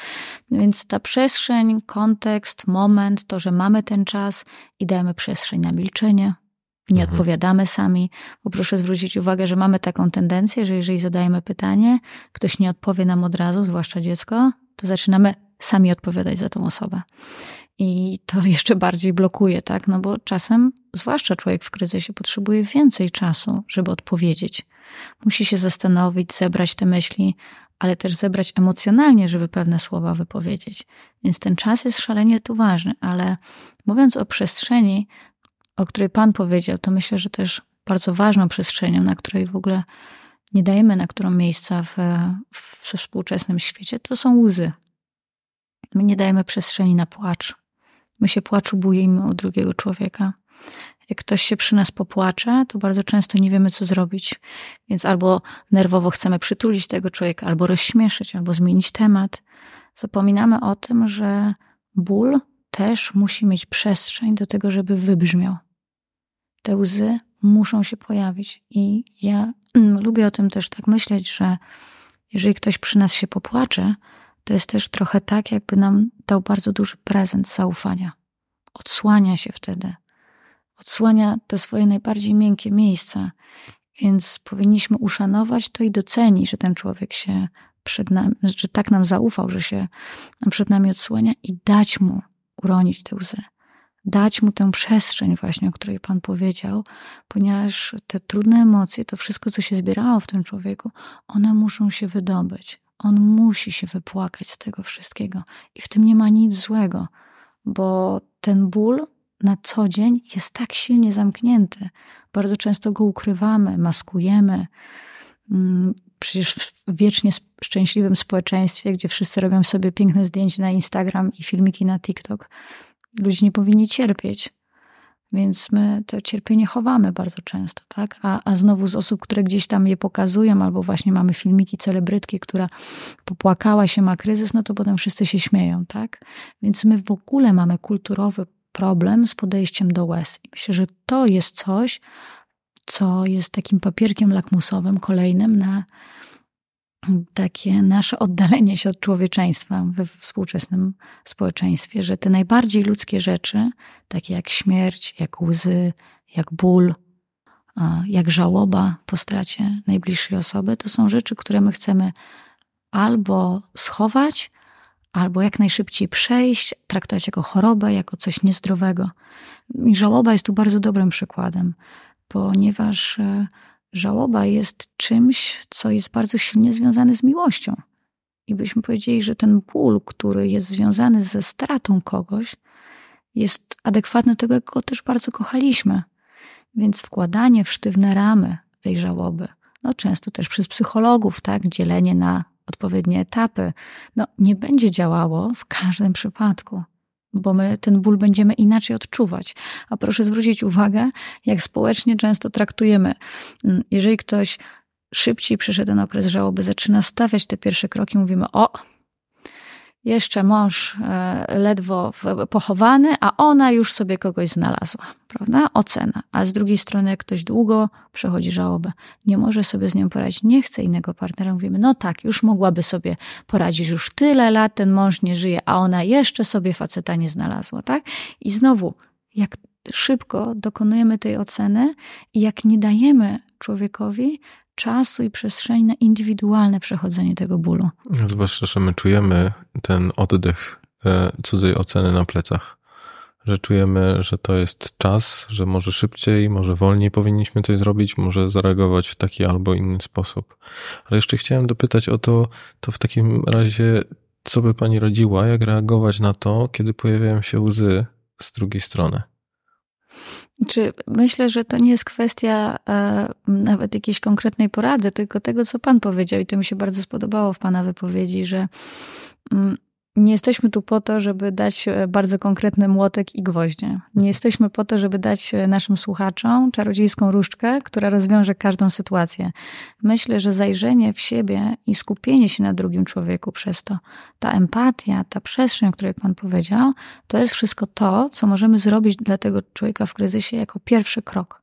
Więc ta przestrzeń, kontekst, moment, to, że mamy ten czas i dajemy przestrzeń na milczenie, nie odpowiadamy sami, bo proszę zwrócić uwagę, że mamy taką tendencję, że jeżeli zadajemy pytanie, ktoś nie odpowie nam od razu, zwłaszcza dziecko, to zaczynamy sami odpowiadać za tą osobę. I to jeszcze bardziej blokuje, tak? No bo czasem, zwłaszcza człowiek w kryzysie, potrzebuje więcej czasu, żeby odpowiedzieć. Musi się zastanowić, zebrać te myśli, ale też zebrać emocjonalnie, żeby pewne słowa wypowiedzieć. Więc ten czas jest szalenie tu ważny, ale mówiąc o przestrzeni, o której pan powiedział, to myślę, że też bardzo ważną przestrzenią, na której w ogóle nie dajemy, na którą miejsca we współczesnym świecie, to są łzy. My nie dajemy przestrzeni na płacz. My się płaczu boimy u drugiego człowieka. Jak ktoś się przy nas popłacze, to bardzo często nie wiemy, co zrobić. Więc albo nerwowo chcemy przytulić tego człowieka, albo rozśmieszyć, albo zmienić temat. Zapominamy o tym, że ból też musi mieć przestrzeń do tego, żeby wybrzmiał. Te łzy muszą się pojawić. I ja lubię o tym też tak myśleć, że jeżeli ktoś przy nas się popłacze, to jest też trochę tak, jakby nam dał bardzo duży prezent zaufania. Odsłania się wtedy. Odsłania te swoje najbardziej miękkie miejsca. Więc powinniśmy uszanować to i docenić, że ten człowiek się przed nami, że tak nam zaufał, że się przed nami odsłania, i dać mu uronić te łzy. Dać mu tę przestrzeń właśnie, o której pan powiedział, ponieważ te trudne emocje, to wszystko, co się zbierało w tym człowieku, one muszą się wydobyć. On musi się wypłakać z tego wszystkiego. I w tym nie ma nic złego, bo ten ból na co dzień jest tak silnie zamknięty. Bardzo często go ukrywamy, maskujemy. Przecież w wiecznie szczęśliwym społeczeństwie, gdzie wszyscy robią sobie piękne zdjęcia na Instagram i filmiki na TikTok, ludzie nie powinni cierpieć. Więc my to cierpienie chowamy bardzo często, tak? A znowu z osób, które gdzieś tam je pokazują, albo właśnie mamy filmiki celebrytki, która popłakała się, ma kryzys, no to potem wszyscy się śmieją, tak? Więc my w ogóle mamy kulturowy problem z podejściem do łez. I myślę, że to jest coś, co jest takim papierkiem lakmusowym kolejnym na takie nasze oddalenie się od człowieczeństwa we współczesnym społeczeństwie, że te najbardziej ludzkie rzeczy, takie jak śmierć, jak łzy, jak ból, jak żałoba po stracie najbliższej osoby, to są rzeczy, które my chcemy albo schować, albo jak najszybciej przejść, traktować jako chorobę, jako coś niezdrowego. I żałoba jest tu bardzo dobrym przykładem, ponieważ żałoba jest czymś, co jest bardzo silnie związane z miłością. I byśmy powiedzieli, że ten ból, który jest związany ze stratą kogoś, jest adekwatny do tego, jak go też bardzo kochaliśmy. Więc wkładanie w sztywne ramy tej żałoby, często też przez psychologów, dzielenie na odpowiednie etapy, nie będzie działało w każdym przypadku, bo my ten ból będziemy inaczej odczuwać. A proszę zwrócić uwagę, jak społecznie często traktujemy. Jeżeli ktoś szybciej przeszedł ten okres żałoby, zaczyna stawiać te pierwsze kroki, mówimy, jeszcze mąż ledwo pochowany, a ona już sobie kogoś znalazła, prawda? Ocena. A z drugiej strony, jak ktoś długo przechodzi żałobę, nie może sobie z nią poradzić, nie chce innego partnera, mówimy, już mogłaby sobie poradzić, już tyle lat ten mąż nie żyje, a ona jeszcze sobie faceta nie znalazła, tak? I znowu, jak szybko dokonujemy tej oceny i jak nie dajemy człowiekowi czasu i przestrzeni na indywidualne przechodzenie tego bólu. Zwłaszcza, że my czujemy ten oddech cudzej oceny na plecach. Że czujemy, że to jest czas, że może szybciej, może wolniej powinniśmy coś zrobić, może zareagować w taki albo inny sposób. Ale jeszcze chciałem dopytać o to w takim razie, co by pani radziła, jak reagować na to, kiedy pojawiają się łzy z drugiej strony? Myślę, że to nie jest kwestia nawet jakiejś konkretnej porady, tylko tego, co pan powiedział, i to mi się bardzo spodobało w pana wypowiedzi, że nie jesteśmy tu po to, żeby dać bardzo konkretny młotek i gwoździe. Nie jesteśmy po to, żeby dać naszym słuchaczom czarodziejską różdżkę, która rozwiąże każdą sytuację. Myślę, że zajrzenie w siebie i skupienie się na drugim człowieku przez to, ta empatia, ta przestrzeń, o której pan powiedział, to jest wszystko to, co możemy zrobić dla tego człowieka w kryzysie jako pierwszy krok.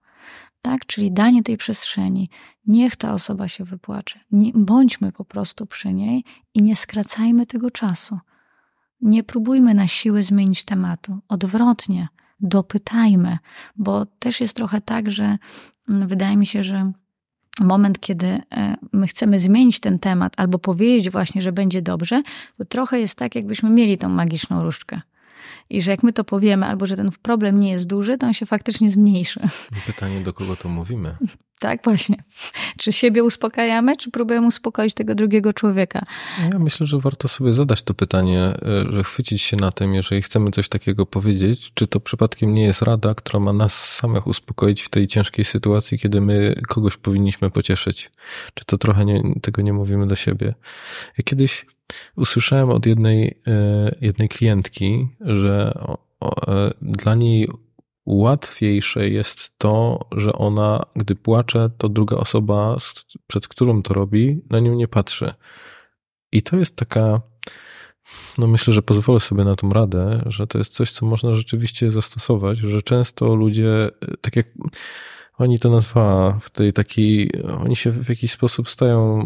Tak? Czyli danie tej przestrzeni. Niech ta osoba się wypłacze. Bądźmy po prostu przy niej i nie skracajmy tego czasu. Nie próbujmy na siłę zmienić tematu. Odwrotnie, dopytajmy, bo też jest trochę tak, że wydaje mi się, że moment, kiedy my chcemy zmienić ten temat albo powiedzieć właśnie, że będzie dobrze, to trochę jest tak, jakbyśmy mieli tą magiczną różdżkę. I że jak my to powiemy, albo że ten problem nie jest duży, to on się faktycznie zmniejszy. Pytanie, do kogo to mówimy? Tak, właśnie. Czy siebie uspokajamy, czy próbujemy uspokoić tego drugiego człowieka? Ja myślę, że warto sobie zadać to pytanie, że chwycić się na tym, jeżeli chcemy coś takiego powiedzieć, czy to przypadkiem nie jest rada, która ma nas samych uspokoić w tej ciężkiej sytuacji, kiedy my kogoś powinniśmy pocieszyć. Czy to trochę tego nie mówimy do siebie. Ja kiedyś usłyszałem od jednej klientki, że dla niej łatwiejsze jest to, że ona, gdy płacze, to druga osoba, przed którą to robi, na nią nie patrzy. I to jest taka, myślę, że pozwolę sobie na tą radę, że to jest coś, co można rzeczywiście zastosować, że często ludzie, tak jak pani to nazwała, w tej takiej, oni się w jakiś sposób stają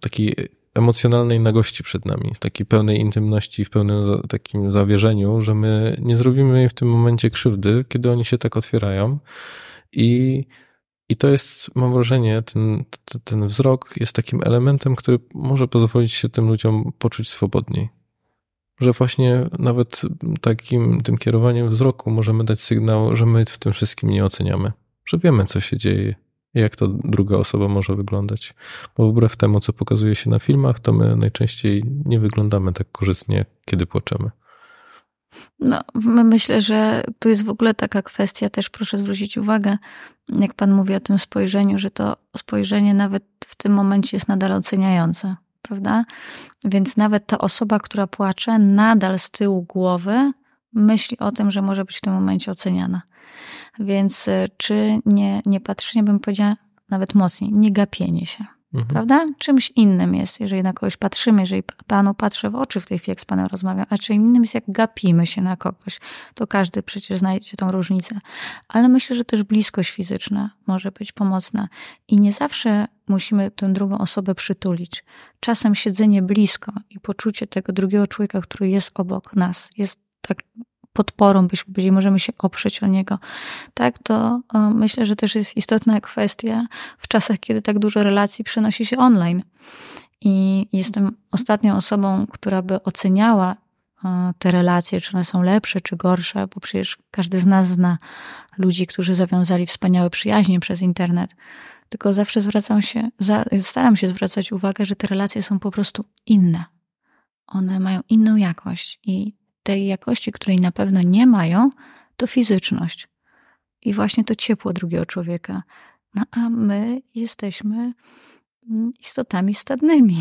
taki emocjonalnej nagości przed nami, takiej pełnej intymności, w pełnym takim zawierzeniu, że my nie zrobimy w tym momencie krzywdy, kiedy oni się tak otwierają. I to jest, mam wrażenie, ten wzrok jest takim elementem, który może pozwolić się tym ludziom poczuć swobodniej. Że właśnie nawet tym kierowaniem wzroku możemy dać sygnał, że my w tym wszystkim nie oceniamy. Że wiemy, co się dzieje. Jak to druga osoba może wyglądać. Bo wbrew temu, co pokazuje się na filmach, to my najczęściej nie wyglądamy tak korzystnie, kiedy płaczemy. Myślę, że tu jest w ogóle taka kwestia, też proszę zwrócić uwagę, jak pan mówi o tym spojrzeniu, że to spojrzenie nawet w tym momencie jest nadal oceniające, prawda? Więc nawet ta osoba, która płacze, nadal z tyłu głowy myśli o tym, że może być w tym momencie oceniana. Więc czy nie patrzenie, bym powiedziała nawet mocniej, nie gapienie się, prawda? Czymś innym jest, jeżeli na kogoś patrzymy, jeżeli panu patrzę w oczy w tej chwili, jak z panem rozmawiam, a czym innym jest, jak gapimy się na kogoś. To każdy przecież znajdzie tą różnicę. Ale myślę, że też bliskość fizyczna może być pomocna. I nie zawsze musimy tę drugą osobę przytulić. Czasem siedzenie blisko i poczucie tego drugiego człowieka, który jest obok nas, jest tak podporą, byśmy powiedzieli, możemy się oprzeć o niego. To myślę, że też jest istotna kwestia w czasach, kiedy tak dużo relacji przenosi się online. I jestem ostatnią osobą, która by oceniała te relacje, czy one są lepsze, czy gorsze, bo przecież każdy z nas zna ludzi, którzy zawiązali wspaniałe przyjaźnie przez internet. Tylko zawsze staram się zwracać uwagę, że te relacje są po prostu inne. One mają inną jakość i tej jakości, której na pewno nie mają, to fizyczność. I właśnie to ciepło drugiego człowieka. No a my jesteśmy istotami stadnymi.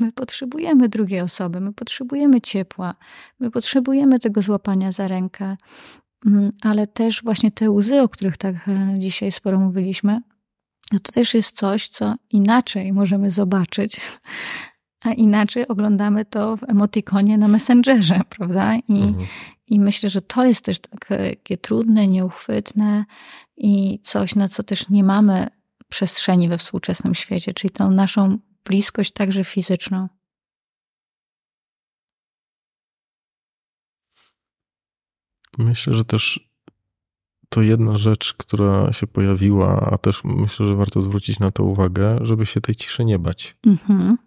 My potrzebujemy drugiej osoby, my potrzebujemy ciepła, my potrzebujemy tego złapania za rękę, ale też właśnie te łzy, o których tak dzisiaj sporo mówiliśmy, no to też jest coś, co inaczej możemy zobaczyć, a inaczej oglądamy to w emotikonie na Messengerze, prawda? I myślę, że to jest też takie trudne, nieuchwytne i coś, na co też nie mamy przestrzeni we współczesnym świecie, czyli tą naszą bliskość także fizyczną. Myślę, że też to jedna rzecz, która się pojawiła, a też myślę, że warto zwrócić na to uwagę, żeby się tej ciszy nie bać. Mhm.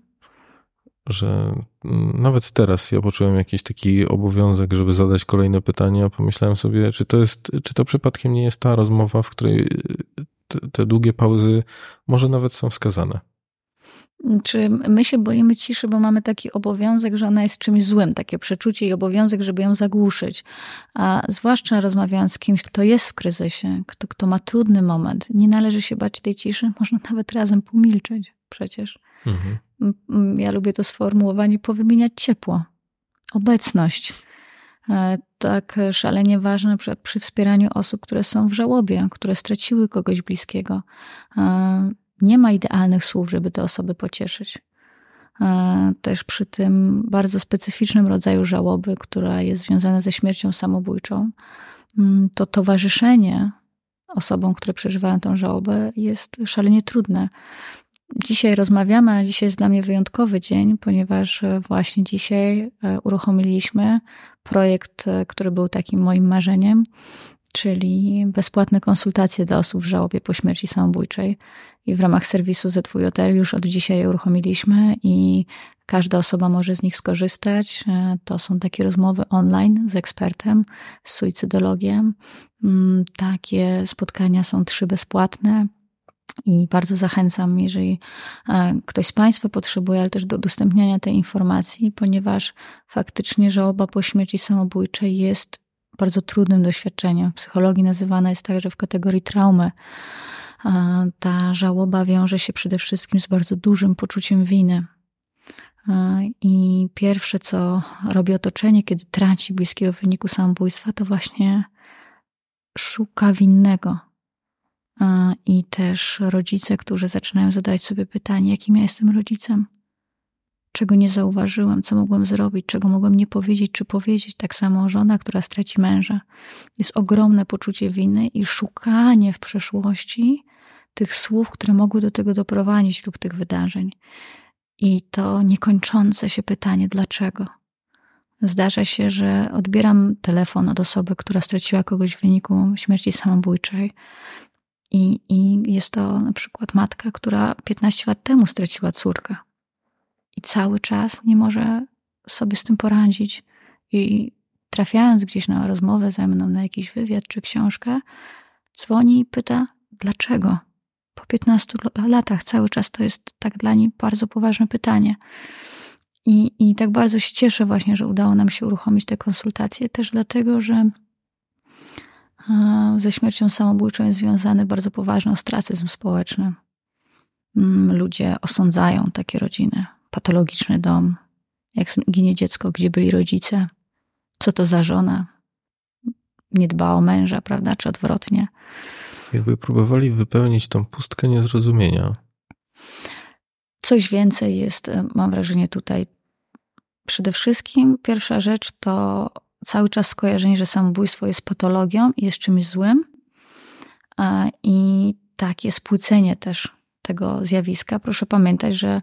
Że nawet teraz ja poczułem jakiś taki obowiązek, żeby zadać kolejne pytania. Pomyślałem sobie, czy to przypadkiem nie jest ta rozmowa, w której te długie pauzy może nawet są wskazane. Czy my się boimy ciszy, bo mamy taki obowiązek, że ona jest czymś złym, takie przeczucie i obowiązek, żeby ją zagłuszyć. A zwłaszcza rozmawiając z kimś, kto jest w kryzysie, kto ma trudny moment, nie należy się bać tej ciszy, można nawet razem pomilczeć przecież. Mhm. Ja lubię to sformułowanie, powymieniać ciepło, obecność. Tak szalenie ważne na przykład przy wspieraniu osób, które są w żałobie, które straciły kogoś bliskiego. Nie ma idealnych słów, żeby te osoby pocieszyć. Też przy tym bardzo specyficznym rodzaju żałoby, która jest związana ze śmiercią samobójczą, to towarzyszenie osobom, które przeżywają tą żałobę, jest szalenie trudne. Dzisiaj rozmawiamy, a dzisiaj jest dla mnie wyjątkowy dzień, ponieważ właśnie dzisiaj uruchomiliśmy projekt, który był takim moim marzeniem, czyli bezpłatne konsultacje dla osób w żałobie po śmierci samobójczej. I w ramach serwisu zwjr.pl już od dzisiaj je uruchomiliśmy i każda osoba może z nich skorzystać. To są takie rozmowy online z ekspertem, z suicydologiem. Takie spotkania są 3 bezpłatne. I bardzo zachęcam, jeżeli ktoś z Państwa potrzebuje, ale też do udostępniania tej informacji, ponieważ faktycznie żałoba po śmierci samobójczej jest bardzo trudnym doświadczeniem. W psychologii nazywana jest także w kategorii traumy. Ta żałoba wiąże się przede wszystkim z bardzo dużym poczuciem winy. I pierwsze, co robi otoczenie, kiedy traci bliskiego w wyniku samobójstwa, to właśnie szuka winnego. I też rodzice, którzy zaczynają zadawać sobie pytanie, jakim ja jestem rodzicem? Czego nie zauważyłem? Co mogłem zrobić? Czego mogłem nie powiedzieć? Czy powiedzieć? Tak samo żona, która straci męża. Jest ogromne poczucie winy i szukanie w przeszłości tych słów, które mogły do tego doprowadzić lub tych wydarzeń. I to niekończące się pytanie, dlaczego? Zdarza się, że odbieram telefon od osoby, która straciła kogoś w wyniku śmierci samobójczej. I jest to na przykład matka, która 15 lat temu straciła córkę i cały czas nie może sobie z tym poradzić. I trafiając gdzieś na rozmowę ze mną, na jakiś wywiad czy książkę, dzwoni i pyta, dlaczego? Po 15 latach cały czas to jest tak dla niej bardzo poważne pytanie. I tak bardzo się cieszę właśnie, że udało nam się uruchomić te konsultacje, też dlatego, że ze śmiercią samobójczą jest związany bardzo poważny ostracyzm społeczny. Ludzie osądzają takie rodziny. Patologiczny dom. Jak ginie dziecko, gdzie byli rodzice? Co to za żona? Nie dba o męża, prawda? Czy odwrotnie? Jakby próbowali wypełnić tą pustkę niezrozumienia. Coś więcej jest, mam wrażenie, tutaj. Przede wszystkim pierwsza rzecz to cały czas skojarzenie, że samobójstwo jest patologią i jest czymś złym i takie spłycenie też tego zjawiska. Proszę pamiętać, że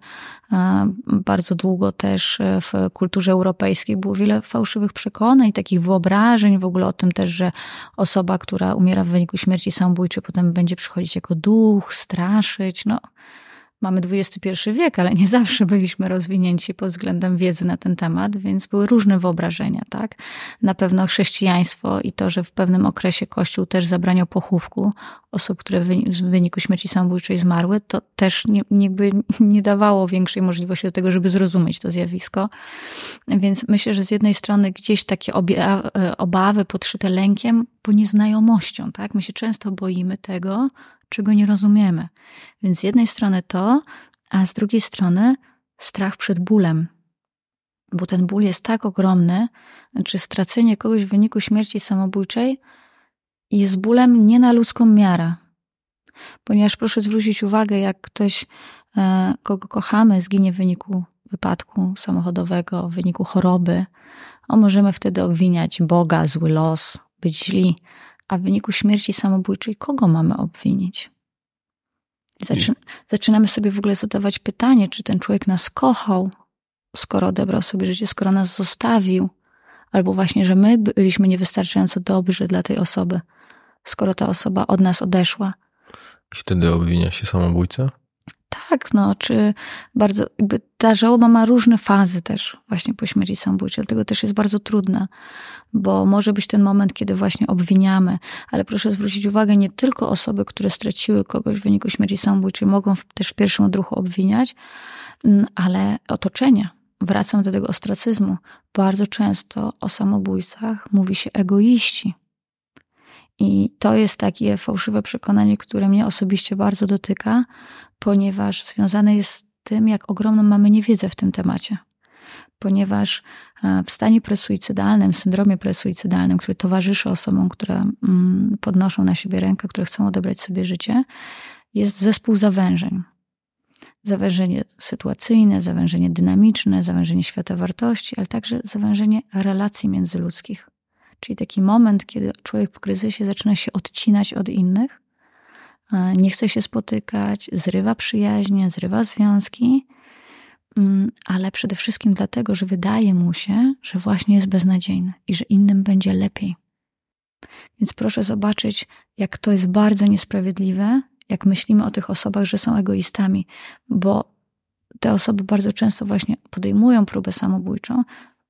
bardzo długo też w kulturze europejskiej było wiele fałszywych przekonań, takich wyobrażeń w ogóle o tym też, że osoba, która umiera w wyniku śmierci samobójczej, potem będzie przychodzić jako duch, straszyć. No, Mamy XXI wiek, ale nie zawsze byliśmy rozwinięci pod względem wiedzy na ten temat, więc były różne wyobrażenia, tak? Na pewno chrześcijaństwo i to, że w pewnym okresie Kościół też zabraniał pochówku osób, które w wyniku śmierci samobójczej zmarły, to też nie dawało większej możliwości do tego, żeby zrozumieć to zjawisko. Więc myślę, że z jednej strony gdzieś takie obawy podszyte lękiem, bo nieznajomością, tak? My się często boimy tego, czego nie rozumiemy. Więc z jednej strony to, a z drugiej strony strach przed bólem. Bo ten ból jest tak ogromny, znaczy stracenie kogoś w wyniku śmierci samobójczej jest bólem nie na ludzką miarę. Ponieważ proszę zwrócić uwagę, jak ktoś, kogo kochamy, zginie w wyniku wypadku samochodowego, w wyniku choroby, możemy wtedy obwiniać Boga, zły los, być źli. A w wyniku śmierci samobójczej kogo mamy obwinić? Zaczynamy sobie w ogóle zadawać pytanie, czy ten człowiek nas kochał, skoro odebrał sobie życie, skoro nas zostawił, albo właśnie, że my byliśmy niewystarczająco dobrzy dla tej osoby, skoro ta osoba od nas odeszła. I wtedy obwinia się samobójcę? Tak, czy bardzo, ta żałoba ma różne fazy też właśnie po śmierci samobójczej, dlatego też jest bardzo trudna, bo może być ten moment, kiedy właśnie obwiniamy, ale proszę zwrócić uwagę, nie tylko osoby, które straciły kogoś w wyniku śmierci samobójczej mogą też w pierwszym odruchu obwiniać, ale otoczenie. Wracam do tego ostracyzmu. Bardzo często o samobójcach mówi się egoiści. I to jest takie fałszywe przekonanie, które mnie osobiście bardzo dotyka, ponieważ związane jest z tym, jak ogromną mamy niewiedzę w tym temacie. Ponieważ w stanie presuicydalnym, syndromie presuicydalnym, który towarzyszy osobom, które podnoszą na siebie rękę, które chcą odebrać sobie życie, jest zespół zawężeń. Zawężenie sytuacyjne, zawężenie dynamiczne, zawężenie świata wartości, ale także zawężenie relacji międzyludzkich. Czyli taki moment, kiedy człowiek w kryzysie zaczyna się odcinać od innych, nie chce się spotykać, zrywa przyjaźnie, zrywa związki, ale przede wszystkim dlatego, że wydaje mu się, że właśnie jest beznadziejny i że innym będzie lepiej. Więc proszę zobaczyć, jak to jest bardzo niesprawiedliwe, jak myślimy o tych osobach, że są egoistami, bo te osoby bardzo często właśnie podejmują próbę samobójczą,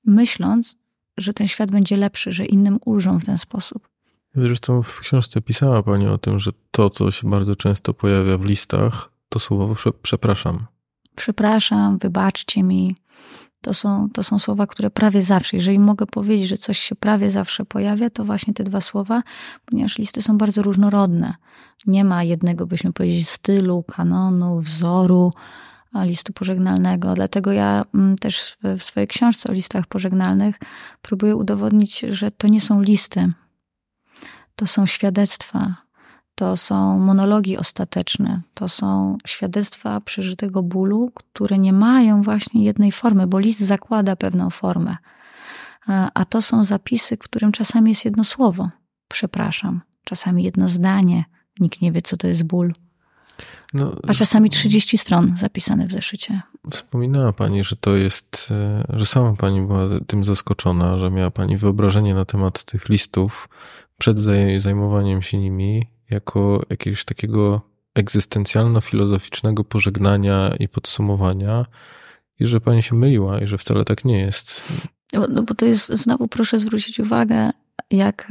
myśląc, że ten świat będzie lepszy, że innym ulżą w ten sposób. Zresztą w książce pisała Pani o tym, że to, co się bardzo często pojawia w listach, to słowo przepraszam. Przepraszam, wybaczcie mi. To są słowa, które prawie zawsze, jeżeli mogę powiedzieć, że coś się prawie zawsze pojawia, to właśnie te dwa słowa, ponieważ listy są bardzo różnorodne. Nie ma jednego, byśmy powiedzieli, stylu, kanonu, wzoru, listu pożegnalnego. Dlatego ja też w swojej książce o listach pożegnalnych próbuję udowodnić, że to nie są listy. To są świadectwa, to są monologi ostateczne, to są świadectwa przeżytego bólu, które nie mają właśnie jednej formy, bo list zakłada pewną formę. A to są zapisy, w którym czasami jest jedno słowo. Przepraszam. Czasami jedno zdanie. Nikt nie wie, co to jest ból. A czasami 30 stron zapisane w zeszycie. Wspominała Pani, że to jest, że sama Pani była tym zaskoczona, że miała Pani wyobrażenie na temat tych listów przed zajmowaniem się nimi jako jakiegoś takiego egzystencjalno-filozoficznego pożegnania i podsumowania i że Pani się myliła i że wcale tak nie jest. No bo to jest, znowu proszę zwrócić uwagę, jak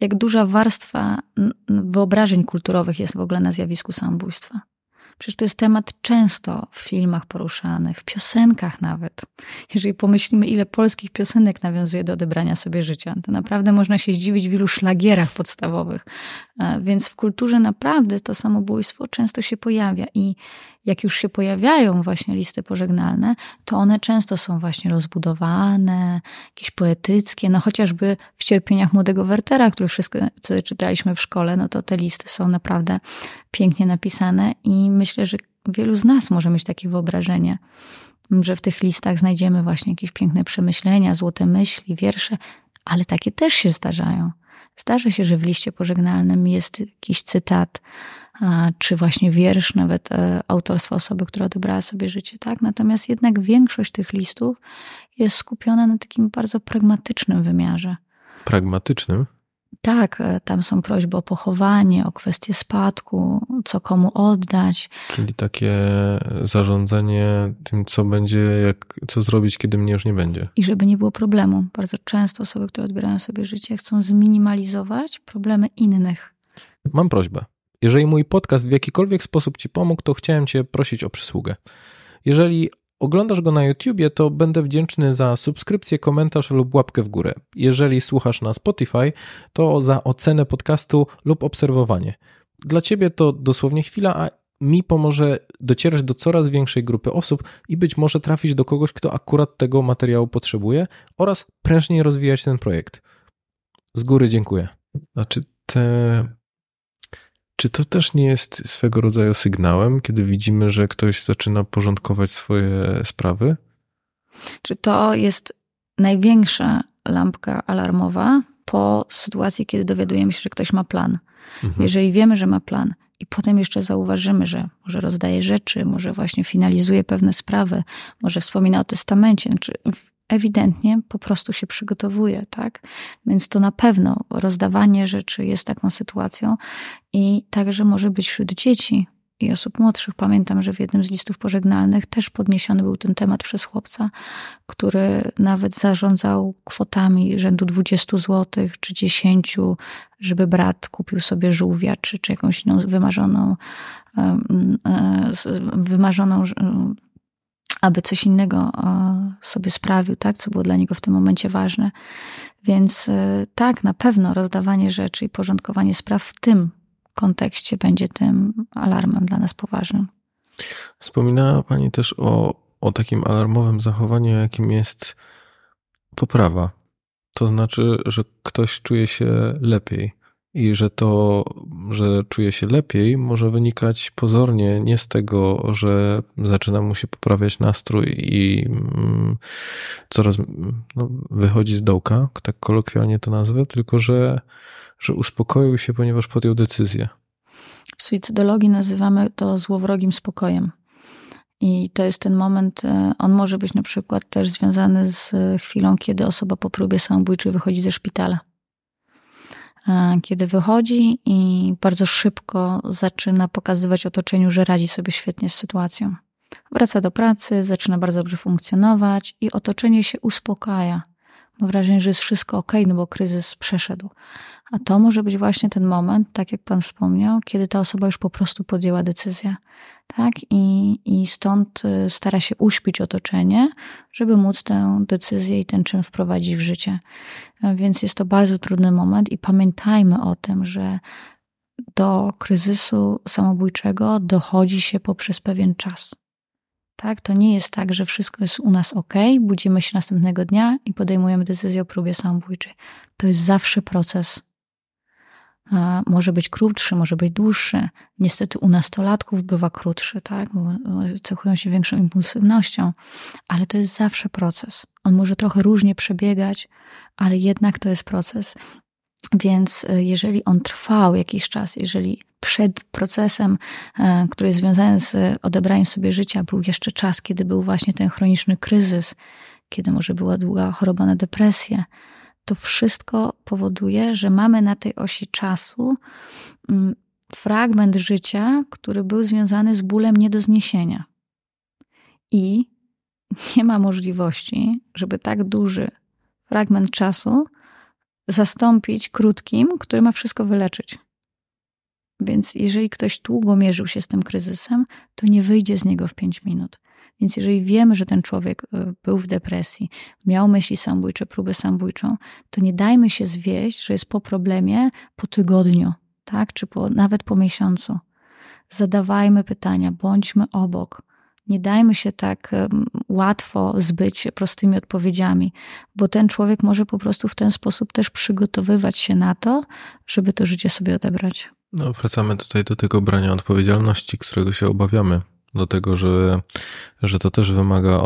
duża warstwa wyobrażeń kulturowych jest w ogóle na zjawisku samobójstwa. Przecież to jest temat często w filmach poruszany, w piosenkach nawet. Jeżeli pomyślimy, ile polskich piosenek nawiązuje do odebrania sobie życia, to naprawdę można się zdziwić w ilu szlagierach podstawowych. Więc w kulturze naprawdę to samobójstwo często się pojawia i jak już się pojawiają właśnie listy pożegnalne, to one często są właśnie rozbudowane, jakieś poetyckie, chociażby w Cierpieniach Młodego Wertera, które wszystkie czytaliśmy w szkole, to te listy są naprawdę pięknie napisane i myślę, że wielu z nas może mieć takie wyobrażenie, że w tych listach znajdziemy właśnie jakieś piękne przemyślenia, złote myśli, wiersze, ale takie też się zdarzają. Zdarza się, że w liście pożegnalnym jest jakiś cytat, czy właśnie wiersz nawet autorstwa osoby, która odebrała sobie życie, tak? Natomiast jednak większość tych listów jest skupiona na takim bardzo pragmatycznym wymiarze. Pragmatycznym? Tak, tam są prośby o pochowanie, o kwestie spadku, co komu oddać. Czyli takie zarządzanie tym, co będzie, co zrobić, kiedy mnie już nie będzie. I żeby nie było problemu. Bardzo często osoby, które odbierają sobie życie, chcą zminimalizować problemy innych. Mam prośbę. Jeżeli mój podcast w jakikolwiek sposób ci pomógł, to chciałem cię prosić o przysługę. Jeżeli oglądasz go na YouTubie, to będę wdzięczny za subskrypcję, komentarz lub łapkę w górę. Jeżeli słuchasz na Spotify, to za ocenę podcastu lub obserwowanie. Dla ciebie to dosłownie chwila, a mi pomoże docierać do coraz większej grupy osób i być może trafić do kogoś, kto akurat tego materiału potrzebuje oraz prężniej rozwijać ten projekt. Z góry dziękuję. Czy to też nie jest swego rodzaju sygnałem, kiedy widzimy, że ktoś zaczyna porządkować swoje sprawy? Czy to jest największa lampka alarmowa po sytuacji, kiedy dowiadujemy się, że ktoś ma plan? Mhm. Jeżeli wiemy, że ma plan i potem jeszcze zauważymy, że może rozdaje rzeczy, może właśnie finalizuje pewne sprawy, może wspomina o testamencie, czy ewidentnie po prostu się przygotowuje, tak? Więc to na pewno rozdawanie rzeczy jest taką sytuacją i także może być wśród dzieci i osób młodszych. Pamiętam, że w jednym z listów pożegnalnych też podniesiony był ten temat przez chłopca, który nawet zarządzał kwotami rzędu 20 zł czy 10, żeby brat kupił sobie żółwia czy jakąś inną wymarzoną, aby coś innego sobie sprawił, tak, co było dla niego w tym momencie ważne. Więc tak, na pewno rozdawanie rzeczy i porządkowanie spraw w tym kontekście będzie tym alarmem dla nas poważnym. Wspominała pani też o takim alarmowym zachowaniu, jakim jest poprawa. To znaczy, że ktoś czuje się lepiej. I że to, że czuje się lepiej, może wynikać pozornie nie z tego, że zaczyna mu się poprawiać nastrój i coraz wychodzi z dołka, tak kolokwialnie to nazwę, tylko że uspokoił się, ponieważ podjął decyzję. W suicydologii nazywamy to złowrogim spokojem. I to jest ten moment, on może być na przykład też związany z chwilą, kiedy osoba po próbie samobójczej wychodzi ze szpitala. Kiedy wychodzi i bardzo szybko zaczyna pokazywać otoczeniu, że radzi sobie świetnie z sytuacją. Wraca do pracy, zaczyna bardzo dobrze funkcjonować i otoczenie się uspokaja. Mam wrażenie, że jest wszystko okej, no bo kryzys przeszedł. A to może być właśnie ten moment, tak jak pan wspomniał, kiedy ta osoba już po prostu podjęła decyzję. Tak? I stąd stara się uśpić otoczenie, żeby móc tę decyzję i ten czyn wprowadzić w życie. Więc jest to bardzo trudny moment i pamiętajmy o tym, że do kryzysu samobójczego dochodzi się poprzez pewien czas. Tak? To nie jest tak, że wszystko jest u nas okej, budzimy się następnego dnia i podejmujemy decyzję o próbie samobójczej. To jest zawsze proces. Może być krótszy, może być dłuższy. Niestety u nastolatków bywa krótszy, tak? Bo cechują się większą impulsywnością, ale to jest zawsze proces. On może trochę różnie przebiegać, ale jednak to jest proces. Więc jeżeli on trwał jakiś czas, jeżeli przed procesem, który jest związany z odebraniem sobie życia, był jeszcze czas, kiedy był właśnie ten chroniczny kryzys, kiedy może była długa choroba na depresję, to wszystko powoduje, że mamy na tej osi czasu fragment życia, który był związany z bólem nie do zniesienia. I nie ma możliwości, żeby tak duży fragment czasu zastąpić krótkim, który ma wszystko wyleczyć. Więc jeżeli ktoś długo mierzył się z tym kryzysem, to nie wyjdzie z niego w 5 minut. Więc jeżeli wiemy, że ten człowiek był w depresji, miał myśli samobójcze, próbę samobójczą, to nie dajmy się zwieść, że jest po problemie po tygodniu, tak? Czy nawet po miesiącu. Zadawajmy pytania, bądźmy obok. Nie dajmy się tak łatwo zbyć prostymi odpowiedziami, bo ten człowiek może po prostu w ten sposób też przygotowywać się na to, żeby to życie sobie odebrać. No, wracamy tutaj do tego brania odpowiedzialności, którego się obawiamy. Do tego, że to też wymaga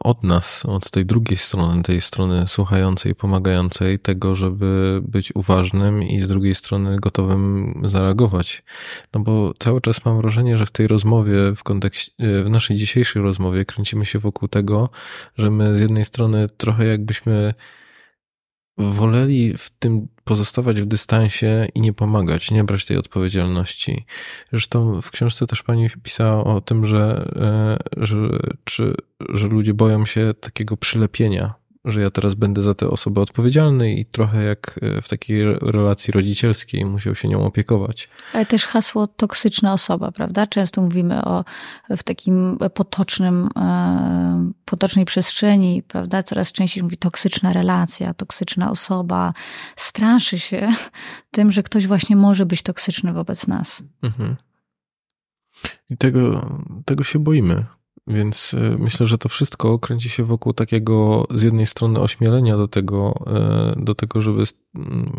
od nas, od tej drugiej strony, tej strony słuchającej, pomagającej, tego, żeby być uważnym i z drugiej strony gotowym zareagować. No bo cały czas mam wrażenie, że w tej rozmowie, w naszej dzisiejszej rozmowie kręcimy się wokół tego, że my z jednej strony trochę jakbyśmy woleli w tym pozostawać w dystansie i nie pomagać, nie brać tej odpowiedzialności. Zresztą w książce też pani pisała o tym, że ludzie boją się takiego przylepienia, że ja teraz będę za tę osobę odpowiedzialny i trochę jak w takiej relacji rodzicielskiej musiał się nią opiekować. Ale też hasło toksyczna osoba, prawda? Często mówimy o w takim potocznej przestrzeni, prawda? Coraz częściej mówi toksyczna relacja, toksyczna osoba. Straszy się tym, że ktoś właśnie może być toksyczny wobec nas. Mhm. I tego się boimy. Więc myślę, że to wszystko kręci się wokół takiego z jednej strony ośmielenia do tego, żeby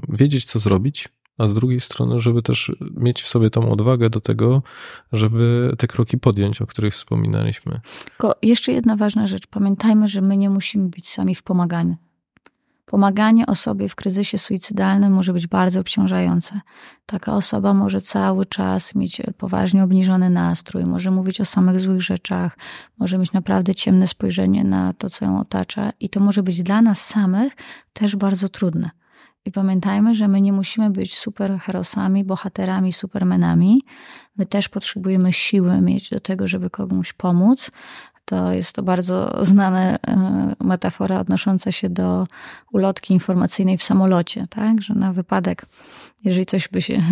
wiedzieć, co zrobić, a z drugiej strony, żeby też mieć w sobie tą odwagę do tego, żeby te kroki podjąć, o których wspominaliśmy. Tylko jeszcze jedna ważna rzecz. Pamiętajmy, że my nie musimy być sami w pomaganiu. Pomaganie osobie w kryzysie suicydalnym może być bardzo obciążające. Taka osoba może cały czas mieć poważnie obniżony nastrój, może mówić o samych złych rzeczach, może mieć naprawdę ciemne spojrzenie na to, co ją otacza i to może być dla nas samych też bardzo trudne. I pamiętajmy, że my nie musimy być superherosami, bohaterami, supermenami. My też potrzebujemy siły mieć do tego, żeby komuś pomóc. To jest to bardzo znana metafora odnosząca się do ulotki informacyjnej w samolocie, tak? Że na wypadek, jeżeli coś by się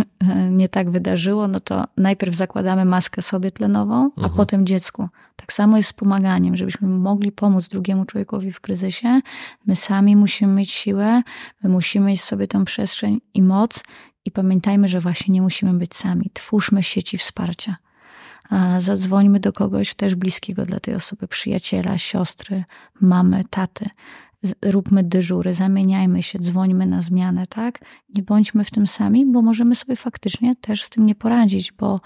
nie tak wydarzyło, no to najpierw zakładamy maskę sobie tlenową, a potem dziecku. Tak samo jest z pomaganiem, żebyśmy mogli pomóc drugiemu człowiekowi w kryzysie. My sami musimy mieć siłę, my musimy mieć sobie tą przestrzeń i moc i pamiętajmy, że właśnie nie musimy być sami. Twórzmy sieci wsparcia. Zadzwońmy do kogoś też bliskiego dla tej osoby, przyjaciela, siostry, mamy, taty. Róbmy dyżury, zamieniajmy się, dzwońmy na zmianę, tak? Nie bądźmy w tym sami, bo możemy sobie faktycznie też z tym nie poradzić, bo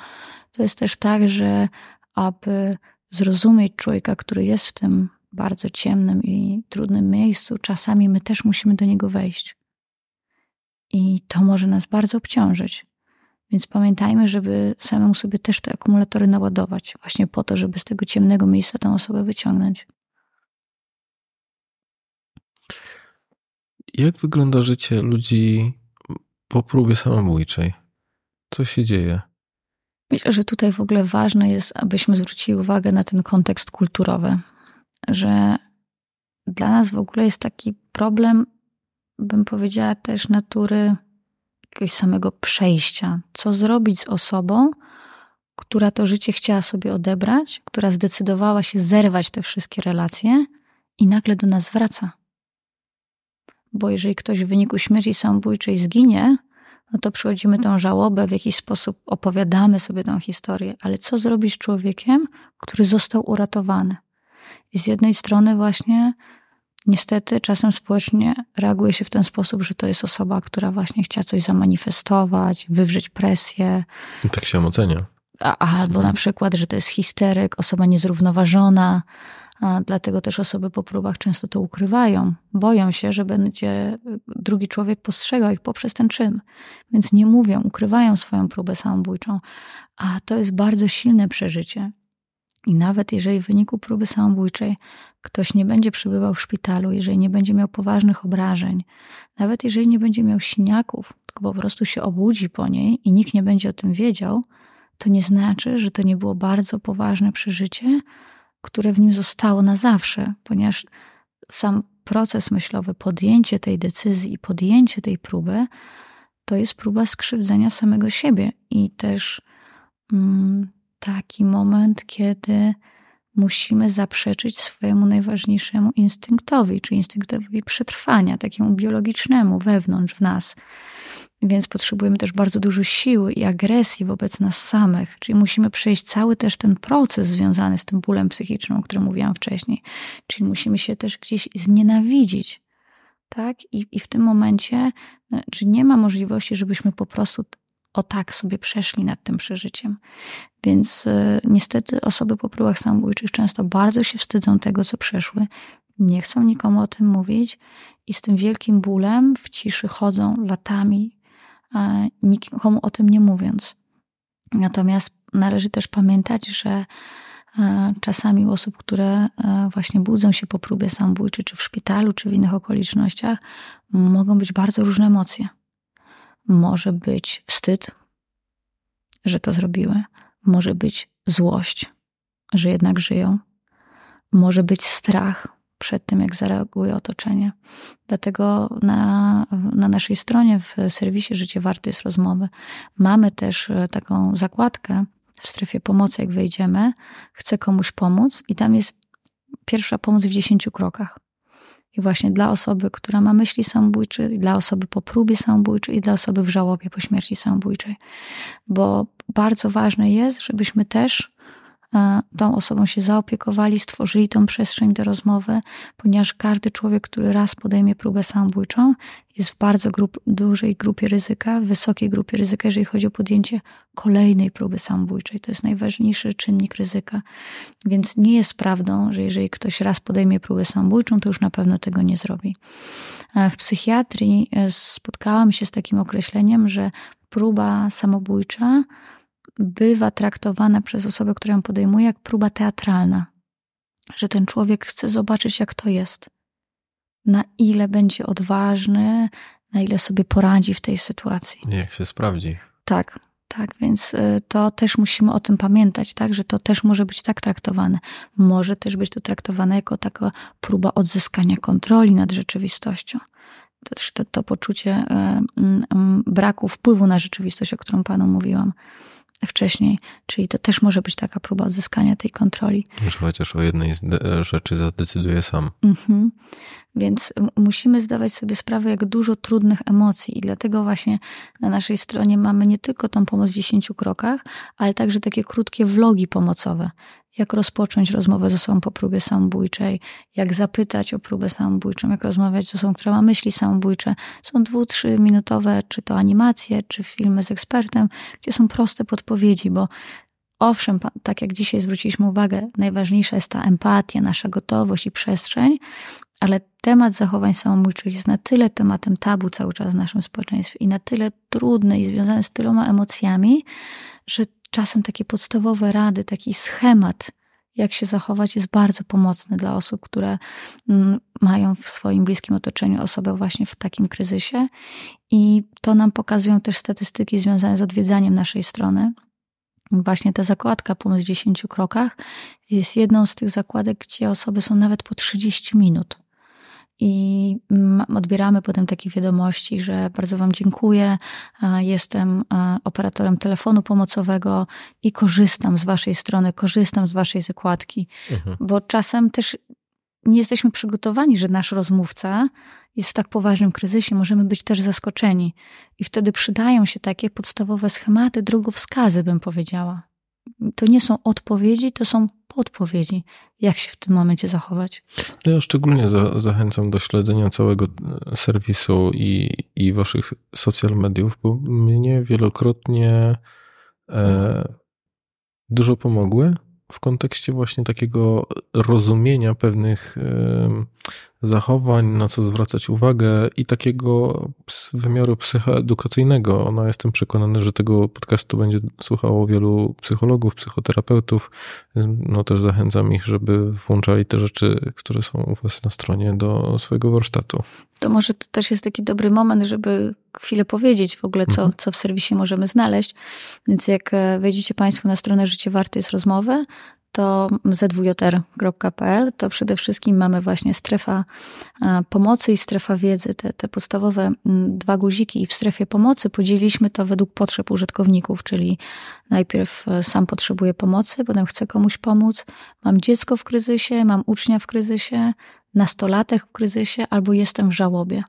to jest też tak, że aby zrozumieć człowieka, który jest w tym bardzo ciemnym i trudnym miejscu, czasami my też musimy do niego wejść. I to może nas bardzo obciążyć. Więc pamiętajmy, żeby samemu sobie też te akumulatory naładować. Właśnie po to, żeby z tego ciemnego miejsca tę osobę wyciągnąć. Jak wygląda życie ludzi po próbie samobójczej? Co się dzieje? Myślę, że tutaj w ogóle ważne jest, abyśmy zwrócili uwagę na ten kontekst kulturowy. Że dla nas w ogóle jest taki problem, bym powiedziała też natury jakiegoś samego przejścia. Co zrobić z osobą, która to życie chciała sobie odebrać, która zdecydowała się zerwać te wszystkie relacje i nagle do nas wraca. Bo jeżeli ktoś w wyniku śmierci samobójczej zginie, no to przychodzimy tą żałobę, w jakiś sposób opowiadamy sobie tą historię. Ale co zrobić z człowiekiem, który został uratowany? I z jednej strony właśnie niestety czasem społecznie reaguje się w ten sposób, że to jest osoba, która właśnie chciała coś zamanifestować, wywrzeć presję. I tak się ocenia. Albo na przykład, że to jest histeryk, osoba niezrównoważona. Dlatego też osoby po próbach często to ukrywają. Boją się, że będzie drugi człowiek postrzegał ich poprzez ten czyn. Więc nie mówią, ukrywają swoją próbę samobójczą. A to jest bardzo silne przeżycie. I nawet jeżeli w wyniku próby samobójczej ktoś nie będzie przebywał w szpitalu, jeżeli nie będzie miał poważnych obrażeń, nawet jeżeli nie będzie miał siniaków, tylko po prostu się obudzi po niej i nikt nie będzie o tym wiedział, to nie znaczy, że to nie było bardzo poważne przeżycie, które w nim zostało na zawsze, ponieważ sam proces myślowy, podjęcie tej decyzji i podjęcie tej próby, to jest próba skrzywdzenia samego siebie i też taki moment, kiedy musimy zaprzeczyć swojemu najważniejszemu instynktowi, czyli instynktowi przetrwania, takiemu biologicznemu, wewnątrz w nas. Więc potrzebujemy też bardzo dużo siły i agresji wobec nas samych. Czyli musimy przejść cały też ten proces związany z tym bólem psychicznym, o którym mówiłam wcześniej. Czyli musimy się też gdzieś znienawidzić. Tak? I w tym momencie znaczy nie ma możliwości, żebyśmy po prostu tak sobie przeszli nad tym przeżyciem. Więc niestety osoby po próbach samobójczych często bardzo się wstydzą tego, co przeszły. Nie chcą nikomu o tym mówić i z tym wielkim bólem w ciszy chodzą latami, nikomu o tym nie mówiąc. Natomiast należy też pamiętać, że czasami u osób, które właśnie budzą się po próbie samobójczej, czy w szpitalu, czy w innych okolicznościach, mogą być bardzo różne emocje. Może być wstyd, że to zrobiły. Może być złość, że jednak żyją. Może być strach przed tym, jak zareaguje otoczenie. Dlatego na naszej stronie w serwisie Życie warte jest rozmowy mamy też taką zakładkę w strefie pomocy, jak wejdziemy, chcę komuś pomóc i tam jest pierwsza pomoc w 10 krokach. I właśnie dla osoby, która ma myśli samobójcze, dla osoby po próbie samobójczej i dla osoby w żałobie po śmierci samobójczej. Bo bardzo ważne jest, żebyśmy też tą osobą się zaopiekowali, stworzyli tą przestrzeń do rozmowy, ponieważ każdy człowiek, który raz podejmie próbę samobójczą, jest w bardzo dużej grupie ryzyka, w wysokiej grupie ryzyka, jeżeli chodzi o podjęcie kolejnej próby samobójczej. To jest najważniejszy czynnik ryzyka. Więc nie jest prawdą, że jeżeli ktoś raz podejmie próbę samobójczą, to już na pewno tego nie zrobi. W psychiatrii spotkałam się z takim określeniem, że próba samobójcza bywa traktowana przez osobę, która ją podejmuje, jak próba teatralna. Że ten człowiek chce zobaczyć, jak to jest. Na ile będzie odważny, na ile sobie poradzi w tej sytuacji. Jak się sprawdzi. Tak, tak. Więc to też musimy o tym pamiętać, tak, że to też może być tak traktowane. Może też być to traktowane jako taka próba odzyskania kontroli nad rzeczywistością. To poczucie braku wpływu na rzeczywistość, o którą panu mówiłam wcześniej, czyli to też może być taka próba odzyskania tej kontroli. Że chociaż o jednej rzeczy zadecyduje sam. Mhm. Więc musimy zdawać sobie sprawę, jak dużo trudnych emocji i dlatego właśnie na naszej stronie mamy nie tylko tą pomoc w 10 krokach, ale także takie krótkie vlogi pomocowe. Jak rozpocząć rozmowę z osobą po próbie samobójczej, jak zapytać o próbę samobójczą, jak rozmawiać z osobą, która ma myśli samobójcze. Są 2-3-minutowe, czy to animacje, czy filmy z ekspertem, gdzie są proste podpowiedzi, bo owszem, tak jak dzisiaj zwróciliśmy uwagę, najważniejsza jest ta empatia, nasza gotowość i przestrzeń, ale temat zachowań samobójczych jest na tyle tematem tabu cały czas w naszym społeczeństwie i na tyle trudny i związany z tyloma emocjami, że czasem takie podstawowe rady, taki schemat, jak się zachować, jest bardzo pomocny dla osób, które mają w swoim bliskim otoczeniu osobę właśnie w takim kryzysie. I to nam pokazują też statystyki związane z odwiedzaniem naszej strony. Właśnie ta zakładka Pomoc w 10 krokach jest jedną z tych zakładek, gdzie osoby są nawet po 30 minut. I odbieramy potem takie wiadomości, że bardzo wam dziękuję, jestem operatorem telefonu pomocowego i korzystam z waszej strony, korzystam z waszej zakładki. Mhm. Bo czasem też nie jesteśmy przygotowani, że nasz rozmówca jest w tak poważnym kryzysie, możemy być też zaskoczeni. I wtedy przydają się takie podstawowe schematy, drogowskazy, bym powiedziała. To nie są odpowiedzi, to są podpowiedzi, jak się w tym momencie zachować. Ja szczególnie zachęcam do śledzenia całego serwisu i waszych social mediów, bo mnie wielokrotnie dużo pomogły w kontekście właśnie takiego rozumienia pewnych zachowań, na co zwracać uwagę i takiego wymiaru psychoedukacyjnego. No, jestem przekonany, że tego podcastu będzie słuchało wielu psychologów, psychoterapeutów. No, też zachęcam ich, żeby włączali te rzeczy, które są u was na stronie, do swojego warsztatu. To może to też jest taki dobry moment, żeby chwilę powiedzieć w ogóle, co w serwisie możemy znaleźć. Więc jak wejdziecie państwo na stronę Życie warte jest rozmowy, to zwjr.pl, to przede wszystkim mamy właśnie strefa pomocy i strefa wiedzy. Te podstawowe 2 guziki i w strefie pomocy podzieliliśmy to według potrzeb użytkowników, czyli najpierw sam potrzebuję pomocy, potem chcę komuś pomóc, mam dziecko w kryzysie, mam ucznia w kryzysie, nastolatek w kryzysie albo jestem w żałobie.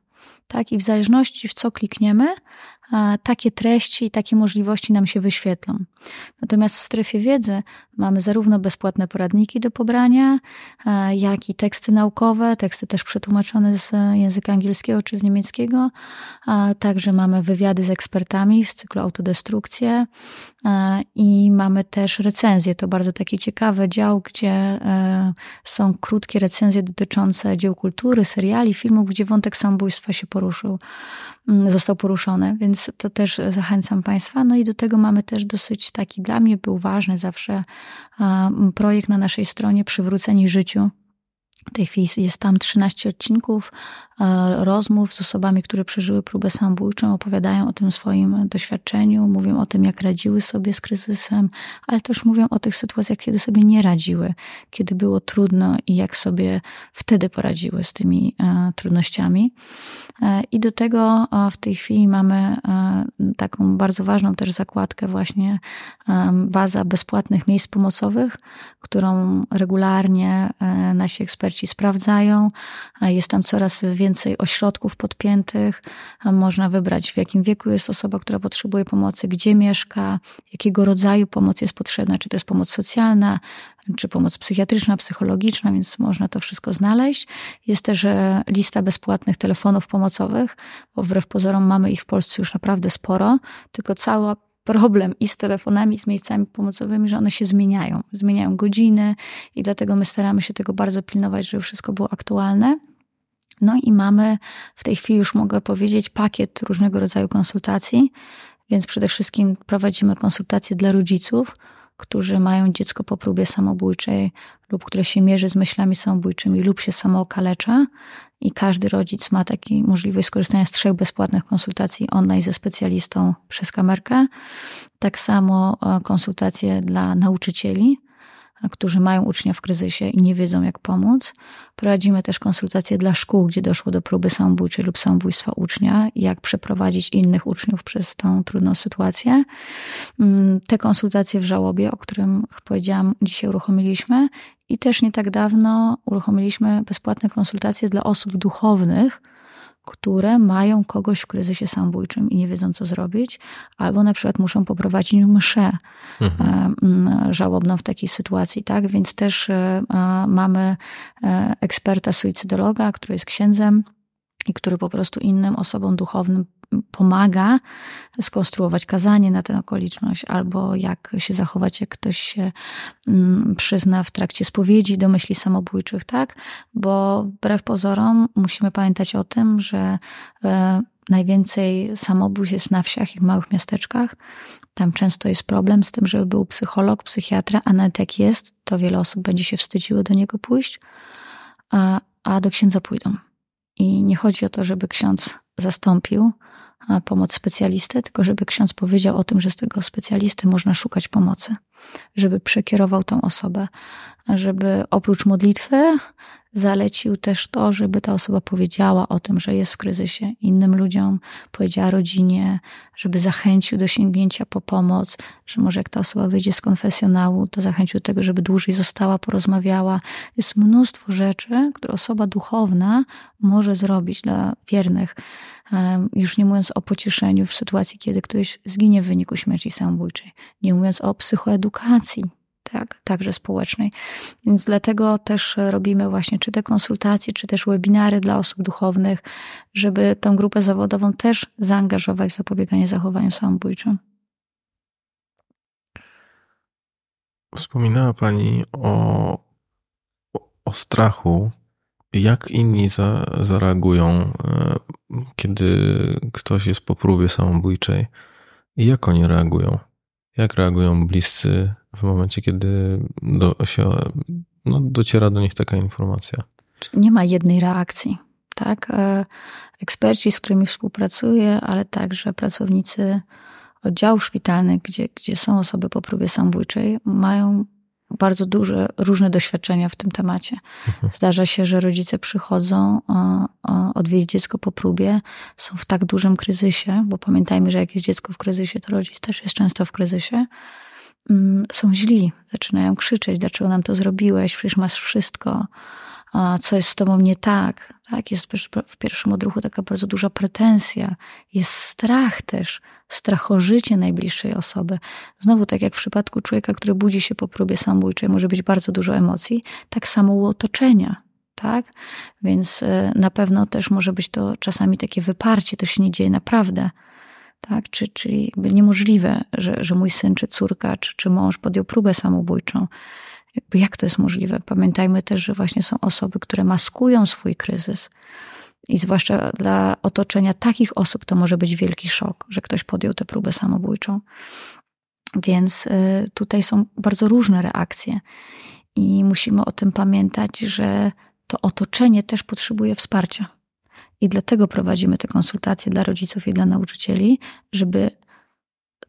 Tak? I w zależności w co klikniemy, takie treści i takie możliwości nam się wyświetlą. Natomiast w strefie wiedzy mamy zarówno bezpłatne poradniki do pobrania, jak i teksty naukowe, teksty też przetłumaczone z języka angielskiego czy z niemieckiego. Także mamy wywiady z ekspertami z cyklu Autodestrukcje i mamy też recenzje. To bardzo taki ciekawy dział, gdzie są krótkie recenzje dotyczące dzieł kultury, seriali, filmów, gdzie wątek samobójstwa się poruszył. został poruszony, więc to też zachęcam Państwa. No i do tego mamy też dosyć taki, dla mnie był ważny zawsze projekt na naszej stronie Przywróceni Życiu. W tej chwili jest tam 13 odcinków rozmów z osobami, które przeżyły próbę samobójczą, opowiadają o tym swoim doświadczeniu, mówią o tym, jak radziły sobie z kryzysem, ale też mówią o tych sytuacjach, kiedy sobie nie radziły, kiedy było trudno i jak sobie wtedy poradziły z tymi trudnościami. I do tego w tej chwili mamy taką bardzo ważną też zakładkę, właśnie baza bezpłatnych miejsc pomocowych, którą regularnie nasi eksperci sprawdzają. Jest tam coraz więcej ośrodków podpiętych. Można wybrać, w jakim wieku jest osoba, która potrzebuje pomocy, gdzie mieszka, jakiego rodzaju pomoc jest potrzebna, czy to jest pomoc socjalna, czy pomoc psychiatryczna, psychologiczna, więc można to wszystko znaleźć. Jest też lista bezpłatnych telefonów pomocowych, bo wbrew pozorom mamy ich w Polsce już naprawdę sporo, tylko cała problem i z telefonami, i z miejscami pomocowymi, że one się zmieniają. Zmieniają godziny i dlatego my staramy się tego bardzo pilnować, żeby wszystko było aktualne. No i mamy w tej chwili, już mogę powiedzieć, pakiet różnego rodzaju konsultacji, więc przede wszystkim prowadzimy konsultacje dla rodziców, którzy mają dziecko po próbie samobójczej lub które się mierzy z myślami samobójczymi lub się samookalecza, i każdy rodzic ma taką możliwość skorzystania z 3 bezpłatnych konsultacji online ze specjalistą przez kamerkę. Tak samo konsultacje dla nauczycieli, którzy mają ucznia w kryzysie i nie wiedzą, jak pomóc. Prowadzimy też konsultacje dla szkół, gdzie doszło do próby samobójczej lub samobójstwa ucznia, jak przeprowadzić innych uczniów przez tą trudną sytuację. Te konsultacje w żałobie, o którym powiedziałam, dzisiaj uruchomiliśmy. I też nie tak dawno uruchomiliśmy bezpłatne konsultacje dla osób duchownych, które mają kogoś w kryzysie samobójczym i nie wiedzą, co zrobić, albo na przykład muszą poprowadzić mszę żałobną w takiej sytuacji, tak? Więc też mamy eksperta suicydologa, który jest księdzem i który po prostu innym osobom duchownym pomaga skonstruować kazanie na tę okoliczność, albo jak się zachować, jak ktoś się przyzna w trakcie spowiedzi do myśli samobójczych, tak? Bo wbrew pozorom musimy pamiętać o tym, że najwięcej samobójstw jest na wsiach i w małych miasteczkach. Tam często jest problem z tym, żeby był psycholog, psychiatra, a nawet jak jest, to wiele osób będzie się wstydziło do niego pójść, a do księdza pójdą. I nie chodzi o to, żeby ksiądz zastąpił pomoc specjalisty, tylko żeby ksiądz powiedział o tym, że z tego specjalisty można szukać pomocy, żeby przekierował tą osobę, żeby oprócz modlitwy zalecił też to, żeby ta osoba powiedziała o tym, że jest w kryzysie innym ludziom, powiedziała rodzinie, żeby zachęcił do sięgnięcia po pomoc, że może jak ta osoba wyjdzie z konfesjonału, to zachęcił do tego, żeby dłużej została, porozmawiała. Jest mnóstwo rzeczy, które osoba duchowna może zrobić dla wiernych, już nie mówiąc o pocieszeniu w sytuacji, kiedy ktoś zginie w wyniku śmierci samobójczej, nie mówiąc o psychoedukacji, tak, także społecznej. Więc dlatego też robimy właśnie czy te konsultacje, czy też webinary dla osób duchownych, żeby tą grupę zawodową też zaangażować w zapobieganie zachowaniom samobójczym. Wspominała Pani o strachu. Jak inni zareagują, kiedy ktoś jest po próbie samobójczej? I jak oni reagują? Jak reagują bliscy w momencie, kiedy dociera do nich taka informacja? Nie ma jednej reakcji, tak? Eksperci, z którymi współpracuję, ale także pracownicy oddziałów szpitalnych, gdzie są osoby po próbie samobójczej, mają bardzo duże, różne doświadczenia w tym temacie. Zdarza się, że rodzice przychodzą odwiedzić dziecko po próbie, są w tak dużym kryzysie, bo pamiętajmy, że jak jest dziecko w kryzysie, to rodzic też jest często w kryzysie. Są źli, zaczynają krzyczeć, dlaczego nam to zrobiłeś, przecież masz wszystko, co jest z tobą nie tak. Tak, jest w pierwszym odruchu taka bardzo duża pretensja, jest strach też, strach o życie najbliższej osoby. Znowu, tak jak w przypadku człowieka, który budzi się po próbie samobójczej, może być bardzo dużo emocji, tak samo u otoczenia, tak? Więc na pewno też może być to czasami takie wyparcie, to się nie dzieje naprawdę. Tak, czyli niemożliwe, że mój syn, czy córka, czy mąż podjął próbę samobójczą. Jak to jest możliwe? Pamiętajmy też, że właśnie są osoby, które maskują swój kryzys. I zwłaszcza dla otoczenia takich osób to może być wielki szok, że ktoś podjął tę próbę samobójczą. Więc tutaj są bardzo różne reakcje i musimy o tym pamiętać, że to otoczenie też potrzebuje wsparcia. I dlatego prowadzimy te konsultacje dla rodziców i dla nauczycieli, żeby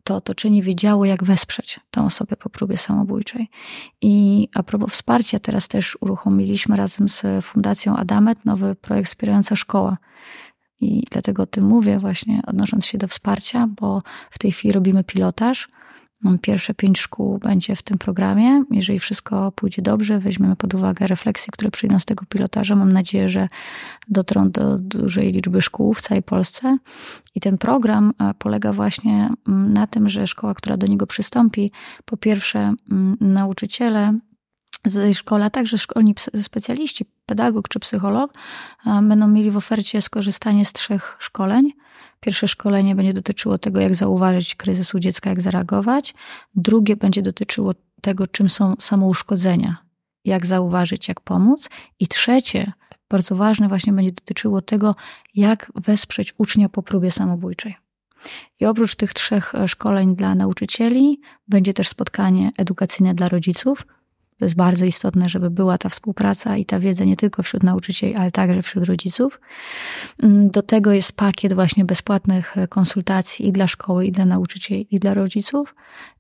to otoczenie wiedziało, jak wesprzeć tę osobę po próbie samobójczej. I a propos wsparcia, teraz też uruchomiliśmy razem z Fundacją Adamet nowy projekt Wspierająca Szkoła. I dlatego o tym mówię właśnie, odnosząc się do wsparcia, bo w tej chwili robimy pilotaż. Pierwsze 5 szkół będzie w tym programie. Jeżeli wszystko pójdzie dobrze, weźmiemy pod uwagę refleksje, które przyjdą z tego pilotażu. Mam nadzieję, że dotrą do dużej liczby szkół w całej Polsce. I ten program polega właśnie na tym, że szkoła, która do niego przystąpi, po pierwsze nauczyciele z szkoły, a także szkolni specjaliści, pedagog czy psycholog, będą mieli w ofercie skorzystanie z 3 szkoleń. Pierwsze szkolenie będzie dotyczyło tego, jak zauważyć kryzys u dziecka, jak zareagować. Drugie będzie dotyczyło tego, czym są samouszkodzenia, jak zauważyć, jak pomóc. I trzecie, bardzo ważne, właśnie będzie dotyczyło tego, jak wesprzeć ucznia po próbie samobójczej. I oprócz tych 3 szkoleń dla nauczycieli będzie też spotkanie edukacyjne dla rodziców. To jest bardzo istotne, żeby była ta współpraca i ta wiedza nie tylko wśród nauczycieli, ale także wśród rodziców. Do tego jest pakiet właśnie bezpłatnych konsultacji i dla szkoły, i dla nauczycieli, i dla rodziców.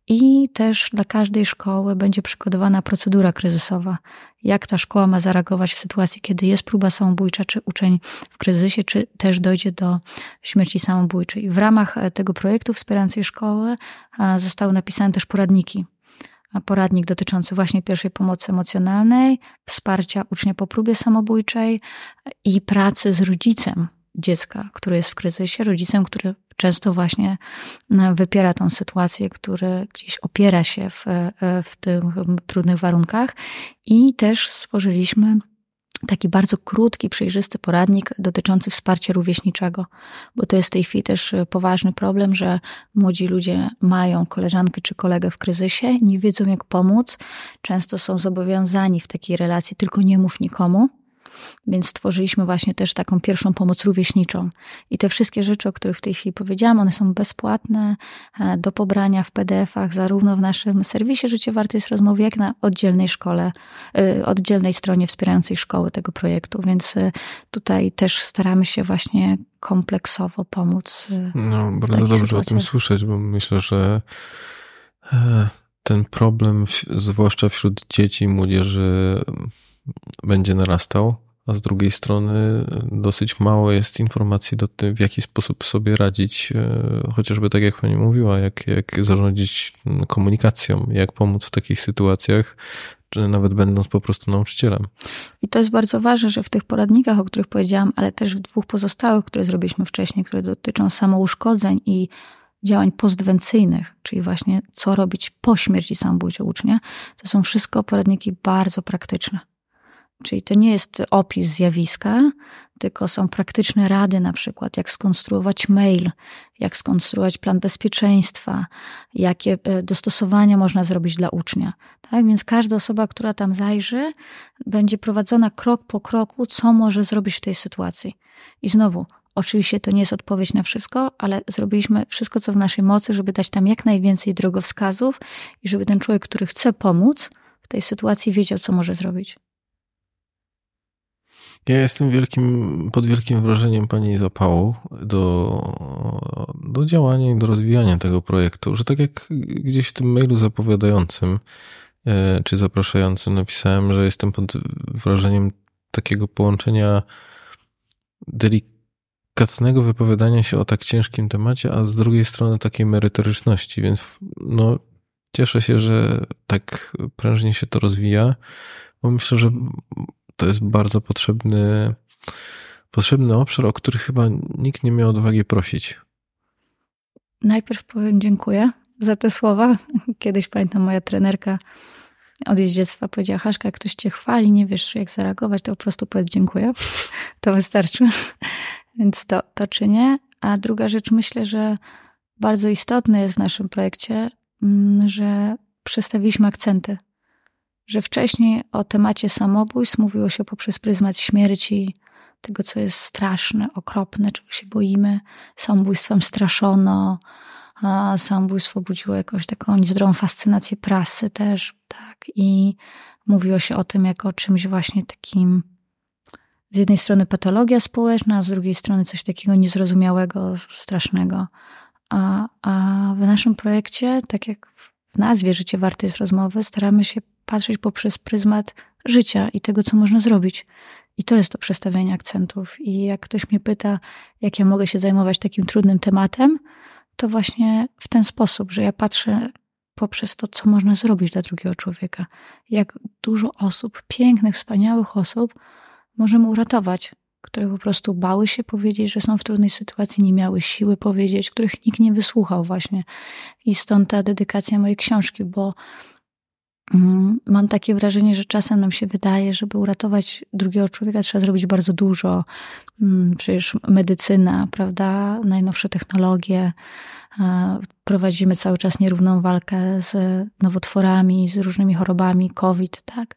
I też dla każdej szkoły będzie przygotowana procedura kryzysowa. Jak ta szkoła ma zareagować w sytuacji, kiedy jest próba samobójcza, czy uczeń w kryzysie, czy też dojdzie do śmierci samobójczej. W ramach tego projektu wspierającej szkoły zostały napisane też poradniki. Poradnik dotyczący właśnie pierwszej pomocy emocjonalnej, wsparcia ucznia po próbie samobójczej i pracy z rodzicem dziecka, który jest w kryzysie, rodzicem, który często właśnie wypiera tą sytuację, który gdzieś opiera się w tych trudnych warunkach. I też stworzyliśmy taki bardzo krótki, przejrzysty poradnik dotyczący wsparcia rówieśniczego, bo to jest w tej chwili też poważny problem, że młodzi ludzie mają koleżankę czy kolegę w kryzysie, nie wiedzą jak pomóc, często są zobowiązani w takiej relacji, tylko nie mów nikomu, więc stworzyliśmy właśnie też taką pierwszą pomoc rówieśniczą. I te wszystkie rzeczy, o których w tej chwili powiedziałam, one są bezpłatne, do pobrania w PDF-ach, zarówno w naszym serwisie Życie warte jest rozmowy, jak na oddzielnej szkole, oddzielnej stronie wspierającej szkoły tego projektu. Więc tutaj też staramy się właśnie kompleksowo pomóc. No, bardzo dobrze o tym słyszeć, bo myślę, że ten problem, zwłaszcza wśród dzieci i młodzieży, będzie narastał, a z drugiej strony dosyć mało jest informacji do tym, w jaki sposób sobie radzić, chociażby tak jak pani mówiła, jak zarządzić komunikacją, jak pomóc w takich sytuacjach, czy nawet będąc po prostu nauczycielem. I to jest bardzo ważne, że w tych poradnikach, o których powiedziałam, ale też w 2 pozostałych, które zrobiliśmy wcześniej, które dotyczą samouszkodzeń i działań postwencyjnych, czyli właśnie co robić po śmierci samobójczej ucznia, to są wszystko poradniki bardzo praktyczne. Czyli to nie jest opis zjawiska, tylko są praktyczne rady, na przykład jak skonstruować mail, jak skonstruować plan bezpieczeństwa, jakie dostosowania można zrobić dla ucznia. Tak? Więc każda osoba, która tam zajrzy, będzie prowadzona krok po kroku, co może zrobić w tej sytuacji. I znowu, oczywiście to nie jest odpowiedź na wszystko, ale zrobiliśmy wszystko, co w naszej mocy, żeby dać tam jak najwięcej drogowskazów i żeby ten człowiek, który chce pomóc w tej sytuacji, wiedział, co może zrobić. Ja jestem pod wielkim wrażeniem pani zapału do działania i do rozwijania tego projektu, że tak jak gdzieś w tym mailu zapowiadającym czy zapraszającym napisałem, że jestem pod wrażeniem takiego połączenia delikatnego wypowiadania się o tak ciężkim temacie, a z drugiej strony takiej merytoryczności, więc no, cieszę się, że tak prężnie się to rozwija, bo myślę, że to jest bardzo potrzebny obszar, o który chyba nikt nie miał odwagi prosić. Najpierw powiem dziękuję za te słowa. Kiedyś pamiętam, moja trenerka od jeździectwa powiedziała: Haszka, jak ktoś cię chwali, nie wiesz jak zareagować, to po prostu powiedz dziękuję. To wystarczy. Więc to czynię. A druga rzecz, myślę, że bardzo istotne jest w naszym projekcie, że przestawiliśmy akcenty. Że wcześniej o temacie samobójstw mówiło się poprzez pryzmat śmierci, tego, co jest straszne, okropne, czego się boimy. Samobójstwem straszono, a samobójstwo budziło jakąś taką niezdrową fascynację prasy też, tak, i mówiło się o tym jako czymś właśnie takim, z jednej strony patologia społeczna, a z drugiej strony coś takiego niezrozumiałego, strasznego. A w naszym projekcie, tak jak w nazwie Życie warte jest rozmowy, staramy się patrzeć poprzez pryzmat życia i tego, co można zrobić. I to jest to przestawienie akcentów. I jak ktoś mnie pyta, jak ja mogę się zajmować takim trudnym tematem, to właśnie w ten sposób, że ja patrzę poprzez to, co można zrobić dla drugiego człowieka. Jak dużo osób, pięknych, wspaniałych osób możemy uratować, które po prostu bały się powiedzieć, że są w trudnej sytuacji, nie miały siły powiedzieć, których nikt nie wysłuchał właśnie. I stąd ta dedykacja mojej książki, bo mam takie wrażenie, że czasem nam się wydaje, żeby uratować drugiego człowieka trzeba zrobić bardzo dużo. Przecież medycyna, prawda, najnowsze technologie, prowadzimy cały czas nierówną walkę z nowotworami, z różnymi chorobami, COVID, tak?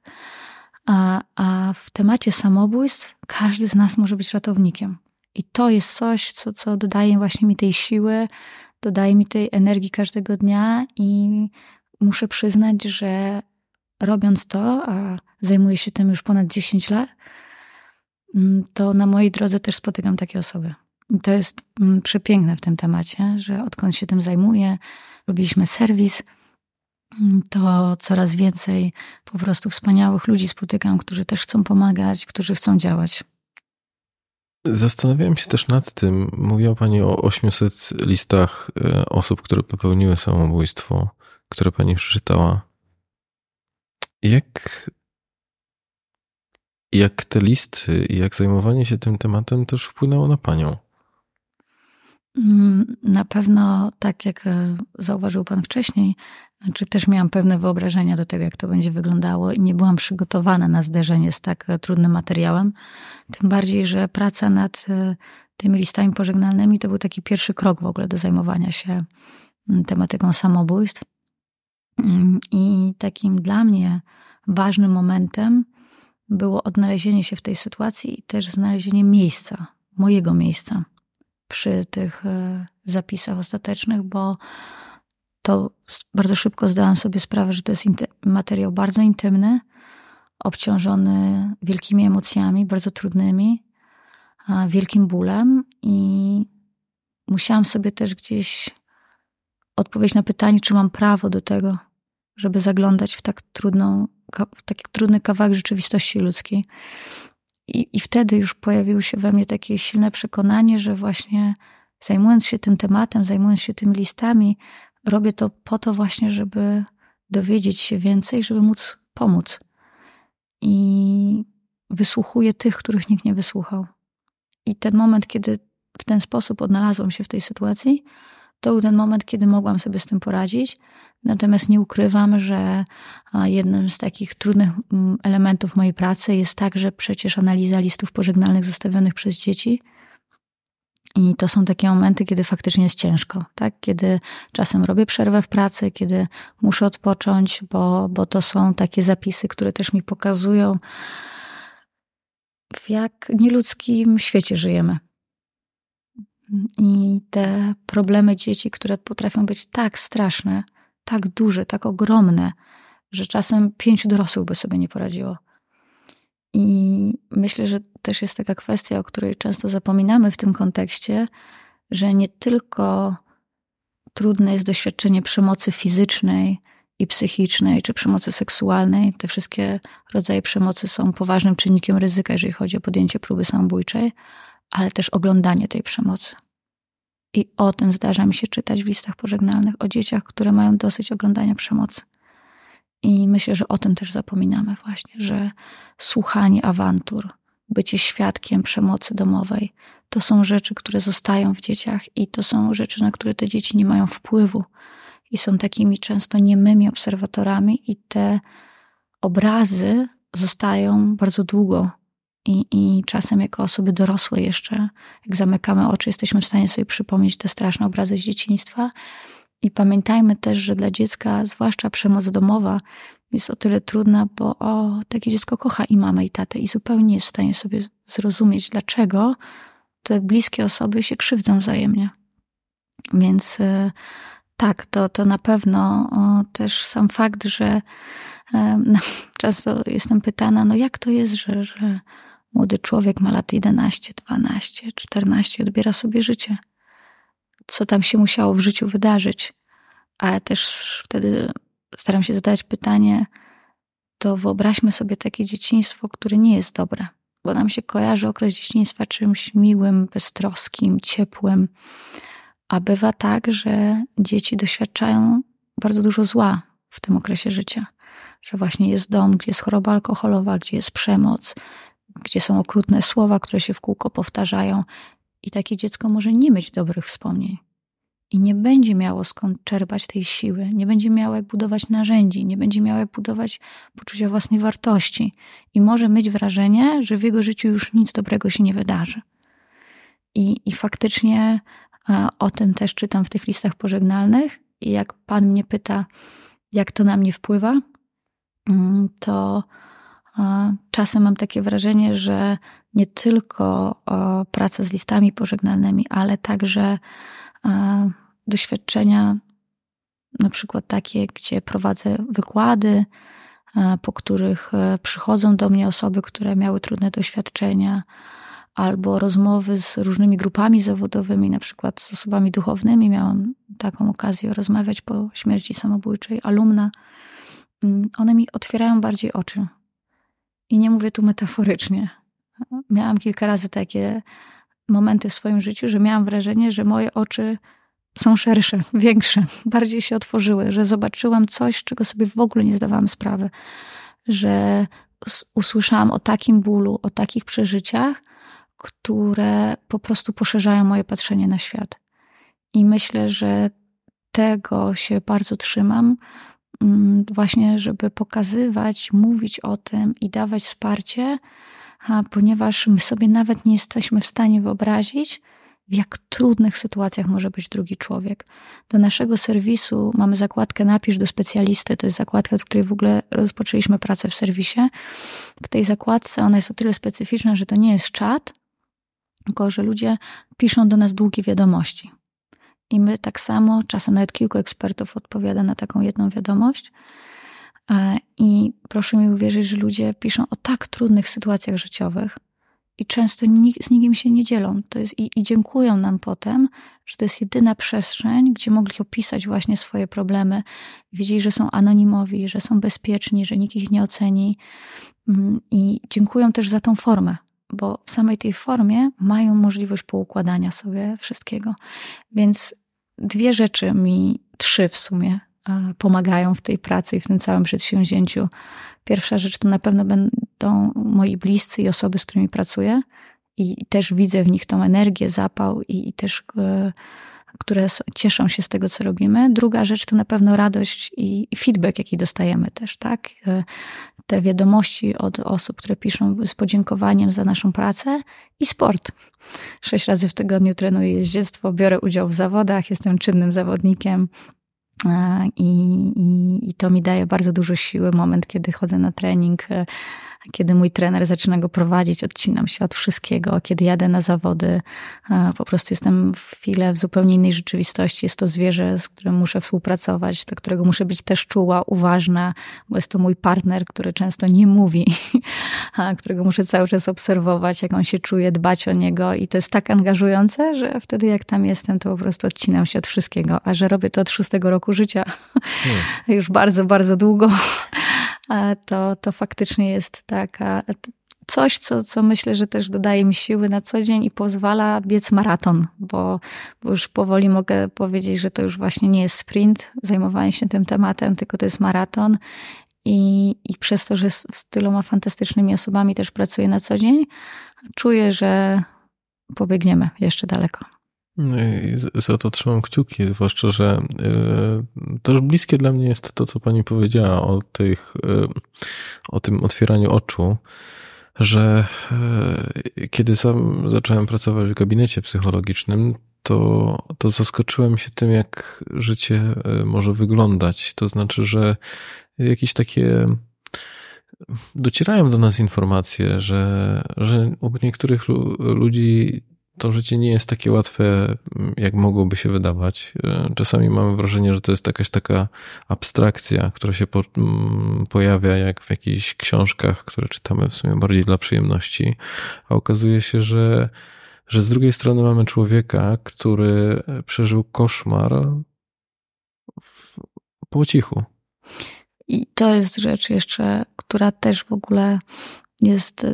A w temacie samobójstw każdy z nas może być ratownikiem. I to jest coś, co dodaje właśnie mi tej siły, dodaje mi tej energii każdego dnia i muszę przyznać, że robiąc to, a zajmuję się tym już ponad 10 lat, to na mojej drodze też spotykam takie osoby. I to jest przepiękne w tym temacie, że odkąd się tym zajmuję, robiliśmy serwis, to coraz więcej po prostu wspaniałych ludzi spotykam, którzy też chcą pomagać, którzy chcą działać. Zastanawiałem się też nad tym, mówiła Pani o 800 listach osób, które popełniły samobójstwo, które Pani przeczytała. Jak te listy i jak zajmowanie się tym tematem też wpłynęło na Panią? Na pewno, tak jak zauważył Pan wcześniej, znaczy też miałam pewne wyobrażenia do tego, jak to będzie wyglądało i nie byłam przygotowana na zderzenie z tak trudnym materiałem. Tym bardziej, że praca nad tymi listami pożegnalnymi to był taki pierwszy krok w ogóle do zajmowania się tematyką samobójstw. I takim dla mnie ważnym momentem było odnalezienie się w tej sytuacji i też znalezienie miejsca, mojego miejsca przy tych zapisach ostatecznych, bo to bardzo szybko zdałam sobie sprawę, że to jest materiał bardzo intymny, obciążony wielkimi emocjami, bardzo trudnymi, wielkim bólem i musiałam sobie też gdzieś odpowiedzieć na pytanie, czy mam prawo do tego, żeby zaglądać w taki trudny kawałek rzeczywistości ludzkiej. I wtedy już pojawiło się we mnie takie silne przekonanie, że właśnie zajmując się tym tematem, zajmując się tymi listami, robię to po to właśnie, żeby dowiedzieć się więcej, żeby móc pomóc. I wysłuchuję tych, których nikt nie wysłuchał. I ten moment, kiedy w ten sposób odnalazłam się w tej sytuacji, to był ten moment, kiedy mogłam sobie z tym poradzić. Natomiast nie ukrywam, że jednym z takich trudnych elementów mojej pracy jest także przecież analiza listów pożegnalnych zostawionych przez dzieci. I to są takie momenty, kiedy faktycznie jest ciężko, tak? Kiedy czasem robię przerwę w pracy, kiedy muszę odpocząć, bo to są takie zapisy, które też mi pokazują, w jak nieludzkim świecie żyjemy. I te problemy dzieci, które potrafią być tak straszne, tak duże, tak ogromne, że czasem 5 dorosłych by sobie nie poradziło. I myślę, że też jest taka kwestia, o której często zapominamy w tym kontekście, że nie tylko trudne jest doświadczenie przemocy fizycznej i psychicznej, czy przemocy seksualnej. Te wszystkie rodzaje przemocy są poważnym czynnikiem ryzyka, jeżeli chodzi o podjęcie próby samobójczej, ale też oglądanie tej przemocy. I o tym zdarza mi się czytać w listach pożegnalnych, o dzieciach, które mają dosyć oglądania przemocy. I myślę, że o tym też zapominamy właśnie, że słuchanie awantur, bycie świadkiem przemocy domowej, to są rzeczy, które zostają w dzieciach i to są rzeczy, na które te dzieci nie mają wpływu. I są takimi często niemymi obserwatorami i te obrazy zostają bardzo długo. I czasem jako osoby dorosłe jeszcze, jak zamykamy oczy, jesteśmy w stanie sobie przypomnieć te straszne obrazy z dzieciństwa. I pamiętajmy też, że dla dziecka, zwłaszcza przemoc domowa, jest o tyle trudna, bo takie dziecko kocha i mamę, i tatę i zupełnie nie jest w stanie sobie zrozumieć, dlaczego te bliskie osoby się krzywdzą wzajemnie. Więc tak, to na pewno też sam fakt, że często jestem pytana, no jak to jest, że młody człowiek ma lat 11, 12, 14, odbiera sobie życie. Co tam się musiało w życiu wydarzyć? Ale też wtedy staram się zadać pytanie, to wyobraźmy sobie takie dzieciństwo, które nie jest dobre. Bo nam się kojarzy okres dzieciństwa czymś miłym, beztroskim, ciepłym. A bywa tak, że dzieci doświadczają bardzo dużo zła w tym okresie życia. Że właśnie jest dom, gdzie jest choroba alkoholowa, gdzie jest przemoc, gdzie są okrutne słowa, które się w kółko powtarzają. I takie dziecko może nie mieć dobrych wspomnień. I nie będzie miało skąd czerpać tej siły. Nie będzie miało jak budować narzędzi. Nie będzie miało jak budować poczucia własnej wartości. I może mieć wrażenie, że w jego życiu już nic dobrego się nie wydarzy. I faktycznie o tym też czytam w tych listach pożegnalnych. I jak Pan mnie pyta, jak to na mnie wpływa, to czasem mam takie wrażenie, że nie tylko praca z listami pożegnalnymi, ale także doświadczenia na przykład takie, gdzie prowadzę wykłady, po których przychodzą do mnie osoby, które miały trudne doświadczenia, albo rozmowy z różnymi grupami zawodowymi, na przykład z osobami duchownymi. Miałam taką okazję rozmawiać po śmierci samobójczej alumna. One mi otwierają bardziej oczy. I nie mówię tu metaforycznie. Miałam kilka razy takie momenty w swoim życiu, że miałam wrażenie, że moje oczy są szersze, większe, bardziej się otworzyły, że zobaczyłam coś, czego sobie w ogóle nie zdawałam sprawy, że usłyszałam o takim bólu, o takich przeżyciach, które po prostu poszerzają moje patrzenie na świat. I myślę, że tego się bardzo trzymam, właśnie żeby pokazywać, mówić o tym i dawać wsparcie, ponieważ my sobie nawet nie jesteśmy w stanie wyobrazić, w jak trudnych sytuacjach może być drugi człowiek. Do naszego serwisu mamy zakładkę Napisz do specjalisty. To jest zakładka, od której w ogóle rozpoczęliśmy pracę w serwisie. W tej zakładce ona jest o tyle specyficzna, że to nie jest czat, tylko że ludzie piszą do nas długie wiadomości. I my tak samo, czasem nawet kilku ekspertów odpowiada na taką jedną wiadomość. I proszę mi uwierzyć, że ludzie piszą o tak trudnych sytuacjach życiowych i często z nikim się nie dzielą. To jest, i dziękują nam potem, że to jest jedyna przestrzeń, gdzie mogli opisać właśnie swoje problemy. Wiedzieli, że są anonimowi, że są bezpieczni, że nikt ich nie oceni. I dziękują też za tą formę, bo w samej tej formie mają możliwość poukładania sobie wszystkiego. Więc dwie rzeczy trzy w sumie pomagają w tej pracy i w tym całym przedsięwzięciu. Pierwsza rzecz to na pewno będą moi bliscy i osoby, z którymi pracuję i też widzę w nich tą energię, zapał i też, które cieszą się z tego, co robimy. Druga rzecz to na pewno radość i feedback, jaki dostajemy też, tak? Te wiadomości od osób, które piszą z podziękowaniem za naszą pracę i sport. 6 razy w tygodniu trenuję jeździectwo, biorę udział w zawodach, jestem czynnym zawodnikiem. I to mi daje bardzo dużo siły. Moment, kiedy chodzę na trening, kiedy mój trener zaczyna go prowadzić, odcinam się od wszystkiego. Kiedy jadę na zawody, po prostu jestem w chwilę w zupełnie innej rzeczywistości. Jest to zwierzę, z którym muszę współpracować, do którego muszę być też czuła, uważna, bo jest to mój partner, który często nie mówi, którego muszę cały czas obserwować, jak on się czuje, dbać o niego. I to jest tak angażujące, że wtedy jak tam jestem, to po prostu odcinam się od wszystkiego. A że robię to od 6 roku życia, już bardzo, bardzo długo, to faktycznie jest taka coś, co myślę, że też dodaje mi siły na co dzień i pozwala biec maraton, bo już powoli mogę powiedzieć, że to już właśnie nie jest sprint, zajmowanie się tym tematem, tylko to jest maraton i przez to, że z tyloma fantastycznymi osobami też pracuję na co dzień, czuję, że pobiegniemy jeszcze daleko. Za to trzymam kciuki, zwłaszcza, że też bliskie dla mnie jest to, co pani powiedziała o tym otwieraniu oczu, że kiedy sam zacząłem pracować w gabinecie psychologicznym, to zaskoczyłem się tym, jak życie może wyglądać. To znaczy, że jakieś takie docierają do nas informacje, że u niektórych ludzi to życie nie jest takie łatwe, jak mogłoby się wydawać. Czasami mamy wrażenie, że to jest jakaś taka abstrakcja, która się pojawia jak w jakichś książkach, które czytamy w sumie bardziej dla przyjemności, a okazuje się, że z drugiej strony mamy człowieka, który przeżył koszmar po cichu. I to jest rzecz jeszcze, która też w ogóle jest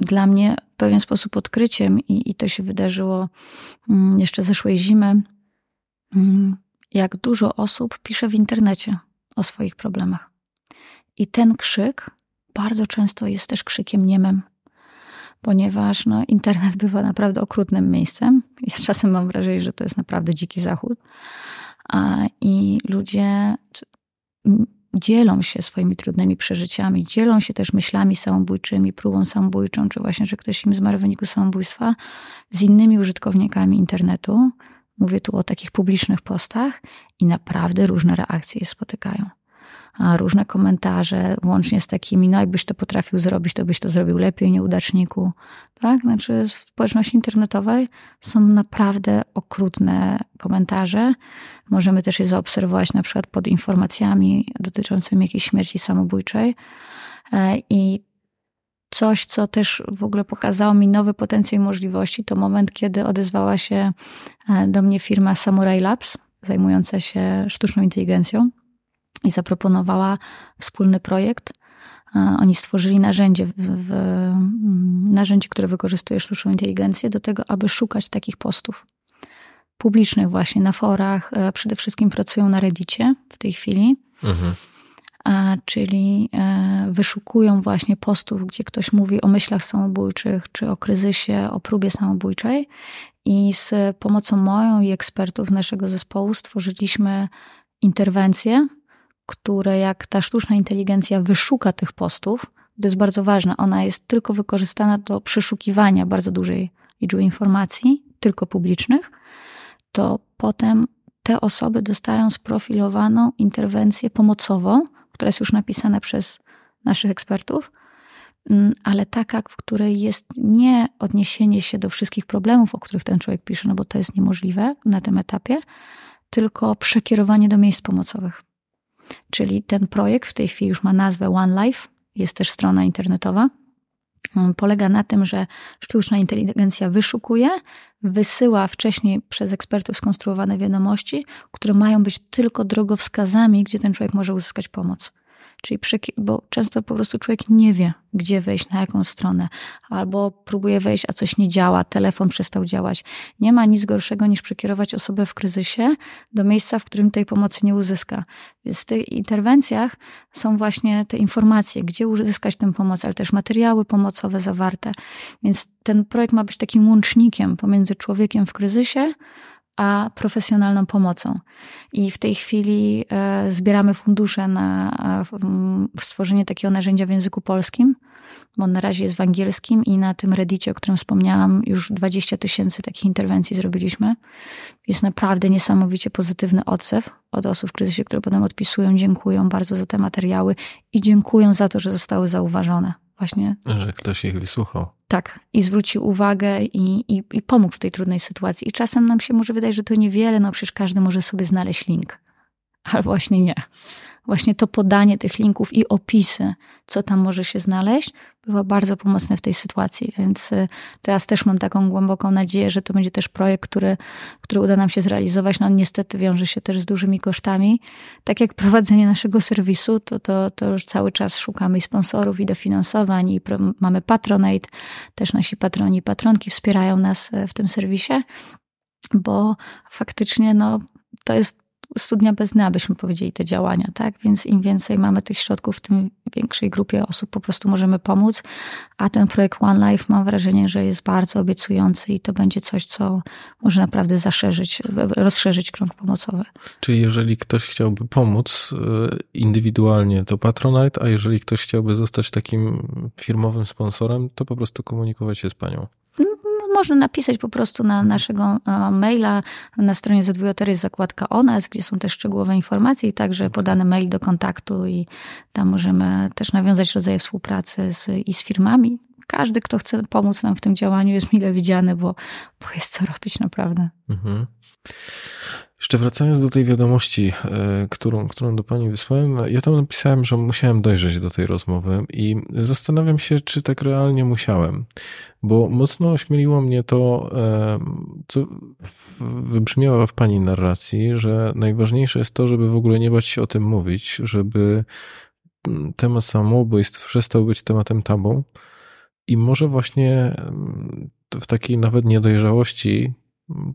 dla mnie w pewien sposób odkryciem i to się wydarzyło jeszcze zeszłej zimy, jak dużo osób pisze w internecie o swoich problemach. I ten krzyk bardzo często jest też krzykiem niemym, ponieważ internet bywa naprawdę okrutnym miejscem. Ja czasem mam wrażenie, że to jest naprawdę dziki zachód. I ludzie dzielą się swoimi trudnymi przeżyciami, dzielą się też myślami samobójczymi, próbą samobójczą, czy właśnie, że ktoś im zmarł w wyniku samobójstwa z innymi użytkownikami internetu. Mówię tu o takich publicznych postach i naprawdę różne reakcje je spotykają. Różne komentarze, łącznie z takimi, jakbyś to potrafił zrobić, to byś to zrobił lepiej, nieudaczniku. Tak? Znaczy w społeczności internetowej są naprawdę okrutne komentarze. Możemy też je zaobserwować na przykład pod informacjami dotyczącymi jakiejś śmierci samobójczej. I coś, co też w ogóle pokazało mi nowy potencjał i możliwości, to moment, kiedy odezwała się do mnie firma Samurai Labs, zajmująca się sztuczną inteligencją. I zaproponowała wspólny projekt. Oni stworzyli narzędzie, które wykorzystuje sztuczną inteligencję do tego, aby szukać takich postów publicznych właśnie na forach. Przede wszystkim pracują na Reddicie w tej chwili, czyli wyszukują właśnie postów, gdzie ktoś mówi o myślach samobójczych, czy o kryzysie, o próbie samobójczej. I z pomocą moją i ekspertów naszego zespołu stworzyliśmy interwencje, które jak ta sztuczna inteligencja wyszuka tych postów, to jest bardzo ważne, ona jest tylko wykorzystana do przeszukiwania bardzo dużej liczby informacji, tylko publicznych, to potem te osoby dostają sprofilowaną interwencję pomocową, która jest już napisana przez naszych ekspertów, ale taka, w której jest nie odniesienie się do wszystkich problemów, o których ten człowiek pisze, bo to jest niemożliwe na tym etapie, tylko przekierowanie do miejsc pomocowych. Czyli ten projekt w tej chwili już ma nazwę One Life, jest też strona internetowa. Polega na tym, że sztuczna inteligencja wyszukuje, wysyła wcześniej przez ekspertów skonstruowane wiadomości, które mają być tylko drogowskazami, gdzie ten człowiek może uzyskać pomoc. Czyli bo często po prostu człowiek nie wie, gdzie wejść, na jaką stronę, albo próbuje wejść, a coś nie działa, telefon przestał działać. Nie ma nic gorszego niż przekierować osobę w kryzysie do miejsca, w którym tej pomocy nie uzyska. Więc w tych interwencjach są właśnie te informacje, gdzie uzyskać tę pomoc, ale też materiały pomocowe zawarte. Więc ten projekt ma być takim łącznikiem pomiędzy człowiekiem w kryzysie a profesjonalną pomocą. I w tej chwili zbieramy fundusze na stworzenie takiego narzędzia w języku polskim, bo on na razie jest w angielskim i na tym Reddicie, o którym wspomniałam, już 20 000 takich interwencji zrobiliśmy. Jest naprawdę niesamowicie pozytywny odzew od osób w kryzysie, które potem odpisują, dziękują bardzo za te materiały i dziękują za to, że zostały zauważone. Właśnie. Że ktoś ich wysłuchał. Tak. I zwrócił uwagę i pomógł w tej trudnej sytuacji. I czasem nam się może wydać, że to niewiele, przecież każdy może sobie znaleźć link. Ale właśnie nie. Właśnie to podanie tych linków i opisy, co tam może się znaleźć, bywa bardzo pomocne w tej sytuacji. Więc teraz też mam taką głęboką nadzieję, że to będzie też projekt, który uda nam się zrealizować. On niestety wiąże się też z dużymi kosztami. Tak jak prowadzenie naszego serwisu, to już cały czas szukamy i sponsorów, i dofinansowań, i mamy Patronate. Też nasi patroni i patronki wspierają nas w tym serwisie, bo faktycznie to jest studnia bez dna, byśmy powiedzieli, te działania, tak? Więc im więcej mamy tych środków, tym większej grupie osób po prostu możemy pomóc. A ten projekt One Life, mam wrażenie, że jest bardzo obiecujący i to będzie coś, co może naprawdę rozszerzyć krąg pomocowy. Czyli jeżeli ktoś chciałby pomóc indywidualnie, to Patronite, a jeżeli ktoś chciałby zostać takim firmowym sponsorem, to po prostu komunikować się z panią. można napisać po prostu na naszego maila, na stronie zwjr jest zakładka o nas, gdzie są też szczegółowe informacje i także podany mail do kontaktu i tam możemy też nawiązać rodzaje współpracy z firmami. Każdy, kto chce pomóc nam w tym działaniu, jest mile widziany, bo jest co robić naprawdę. Mhm. Jeszcze wracając do tej wiadomości, którą do pani wysłałem, ja tam napisałem, że musiałem dojrzeć do tej rozmowy i zastanawiam się, czy tak realnie musiałem, bo mocno ośmieliło mnie to, co wybrzmiało w pani narracji, że najważniejsze jest to, żeby w ogóle nie bać się o tym mówić, żeby temat samobójstw przestał być tematem tabu i może właśnie w takiej nawet niedojrzałości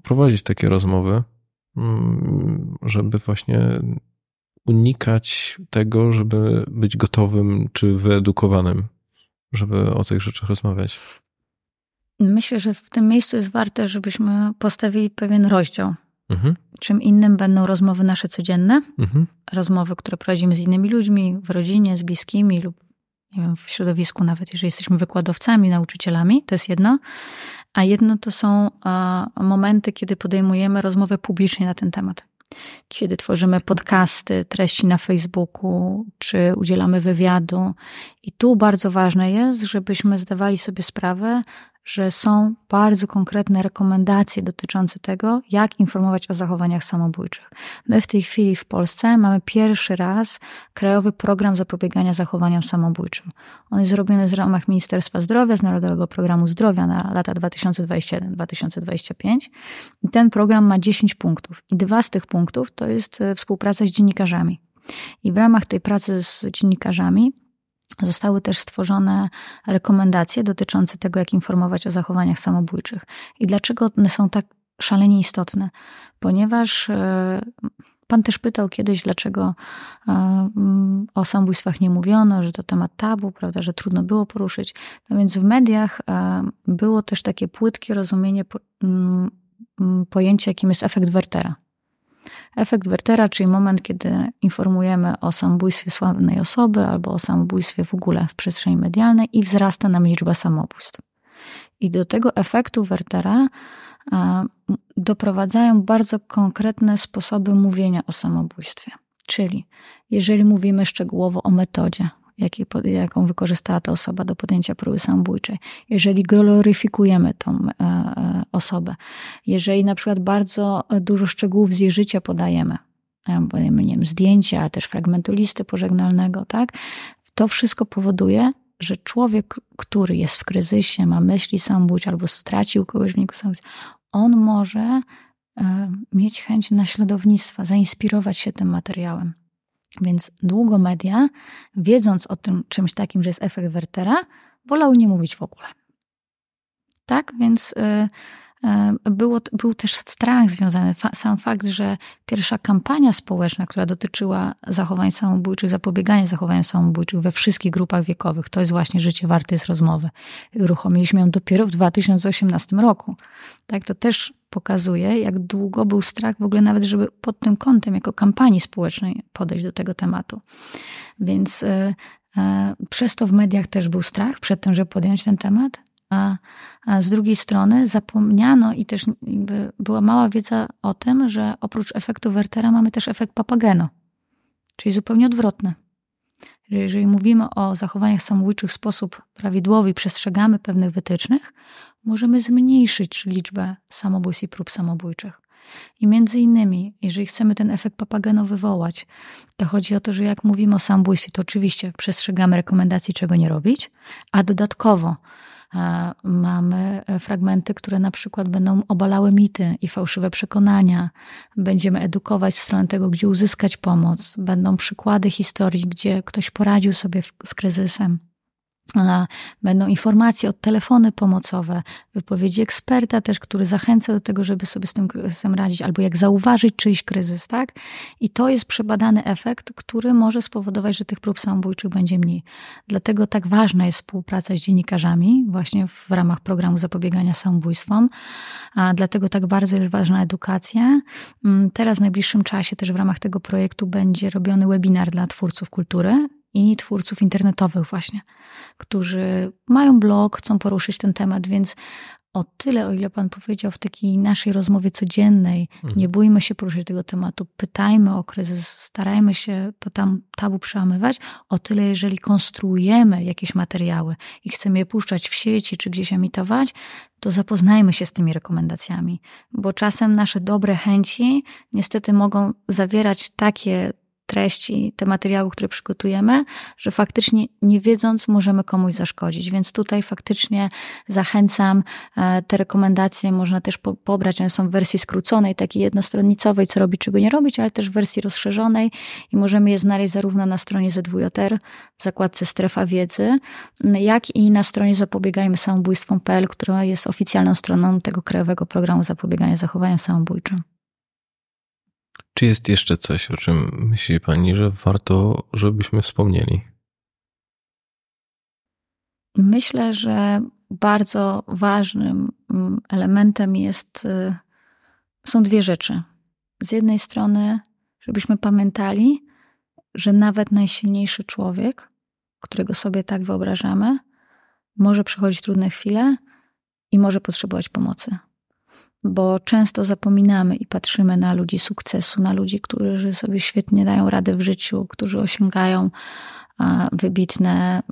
prowadzić takie rozmowy, żeby właśnie unikać tego, żeby być gotowym czy wyedukowanym, żeby o tych rzeczach rozmawiać. Myślę, że w tym miejscu jest warte, żebyśmy postawili pewien rozdział. Mhm. Czym innym będą rozmowy nasze codzienne, rozmowy, które prowadzimy z innymi ludźmi, w rodzinie, z bliskimi lub nie wiem, w środowisku nawet, jeżeli jesteśmy wykładowcami, nauczycielami, to jest jedno. A jedno to są momenty, kiedy podejmujemy rozmowę publicznie na ten temat. Kiedy tworzymy podcasty, treści na Facebooku, czy udzielamy wywiadu. I tu bardzo ważne jest, żebyśmy zdawali sobie sprawę, że są bardzo konkretne rekomendacje dotyczące tego, jak informować o zachowaniach samobójczych. My w tej chwili w Polsce mamy pierwszy raz Krajowy Program Zapobiegania Zachowaniom Samobójczym. On jest robiony w ramach Ministerstwa Zdrowia, z Narodowego Programu Zdrowia na lata 2021-2025. I ten program ma 10 punktów i 2 z tych punktów to jest współpraca z dziennikarzami. I w ramach tej pracy z dziennikarzami zostały też stworzone rekomendacje dotyczące tego, jak informować o zachowaniach samobójczych. I dlaczego one są tak szalenie istotne? Ponieważ pan też pytał kiedyś, dlaczego o samobójstwach nie mówiono, że to temat tabu, prawda, że trudno było poruszyć. No więc w mediach było też takie płytkie rozumienie pojęcia, jakim jest efekt Wertera. Efekt Wertera, czyli moment, kiedy informujemy o samobójstwie sławnej osoby albo o samobójstwie w ogóle w przestrzeni medialnej i wzrasta nam liczba samobójstw. I do tego efektu Wertera doprowadzają bardzo konkretne sposoby mówienia o samobójstwie. Czyli jeżeli mówimy szczegółowo o metodzie, jaką wykorzystała ta osoba do podjęcia próby samobójczej. Jeżeli gloryfikujemy tą osobę, jeżeli na przykład bardzo dużo szczegółów z jej życia podajemy, nie wiem, zdjęcia, ale też fragmenty listy pożegnalnego, tak? To wszystko powoduje, że człowiek, który jest w kryzysie, ma myśli samobójcze albo stracił kogoś w wyniku samobójstwa, on może mieć chęć naśladownictwa, zainspirować się tym materiałem. Więc długo media, wiedząc o tym czymś takim, że jest efekt Wertera, wolały nie mówić w ogóle. Tak? Więc był też strach związany. Sam fakt, że pierwsza kampania społeczna, która dotyczyła zachowań samobójczych, zapobiegania zachowaniom samobójczych we wszystkich grupach wiekowych, to jest właśnie Życie warte jest rozmowy. Uruchomiliśmy ją dopiero w 2018 roku. Tak? To też pokazuje, jak długo był strach w ogóle nawet, żeby pod tym kątem jako kampanii społecznej podejść do tego tematu. Więc przez to w mediach też był strach przed tym, żeby podjąć ten temat, a z drugiej strony zapomniano i też jakby była mała wiedza o tym, że oprócz efektu Wertera mamy też efekt Papageno, czyli zupełnie odwrotny. Jeżeli mówimy o zachowaniach samobójczych w sposób prawidłowy i przestrzegamy pewnych wytycznych, możemy zmniejszyć liczbę samobójstw i prób samobójczych. I między innymi, jeżeli chcemy ten efekt Papageno wywołać, to chodzi o to, że jak mówimy o samobójstwie, to oczywiście przestrzegamy rekomendacji, czego nie robić, a dodatkowo mamy fragmenty, które na przykład będą obalały mity i fałszywe przekonania. Będziemy edukować w stronę tego, gdzie uzyskać pomoc. Będą przykłady historii, gdzie ktoś poradził sobie z kryzysem. Będą informacje od telefony pomocowe, wypowiedzi eksperta też, który zachęca do tego, żeby sobie z tym kryzysem radzić, albo jak zauważyć czyjś kryzys, tak? I to jest przebadany efekt, który może spowodować, że tych prób samobójczych będzie mniej. Dlatego tak ważna jest współpraca z dziennikarzami właśnie w ramach programu zapobiegania samobójstwom, dlatego tak bardzo jest ważna edukacja. Teraz w najbliższym czasie też w ramach tego projektu będzie robiony webinar dla twórców kultury i twórców internetowych właśnie, którzy mają blog, chcą poruszyć ten temat, więc o tyle, o ile Pan powiedział w takiej naszej rozmowie codziennej, nie bójmy się poruszyć tego tematu, pytajmy o kryzys, starajmy się to tam tabu przełamywać, o tyle jeżeli konstruujemy jakieś materiały i chcemy je puszczać w sieci czy gdzieś emitować, to zapoznajmy się z tymi rekomendacjami, bo czasem nasze dobre chęci niestety mogą zawierać takie treści, te materiały, które przygotujemy, że faktycznie nie wiedząc możemy komuś zaszkodzić. Więc tutaj faktycznie zachęcam, te rekomendacje można też pobrać, one są w wersji skróconej, takiej jednostronnicowej, co robić, czego nie robić, ale też w wersji rozszerzonej i możemy je znaleźć zarówno na stronie zwjr, w zakładce Strefa Wiedzy, jak i na stronie zapobiegajmysamobójstwom.pl, która jest oficjalną stroną tego Krajowego Programu Zapobiegania Zachowaniom Samobójczym. Czy jest jeszcze coś, o czym myśli Pani, że warto, żebyśmy wspomnieli? Myślę, że bardzo ważnym elementem są dwie rzeczy. Z jednej strony, żebyśmy pamiętali, że nawet najsilniejszy człowiek, którego sobie tak wyobrażamy, może przechodzić trudne chwile i może potrzebować pomocy. Bo często zapominamy i patrzymy na ludzi sukcesu, na ludzi, którzy sobie świetnie dają radę w życiu, którzy osiągają wybitne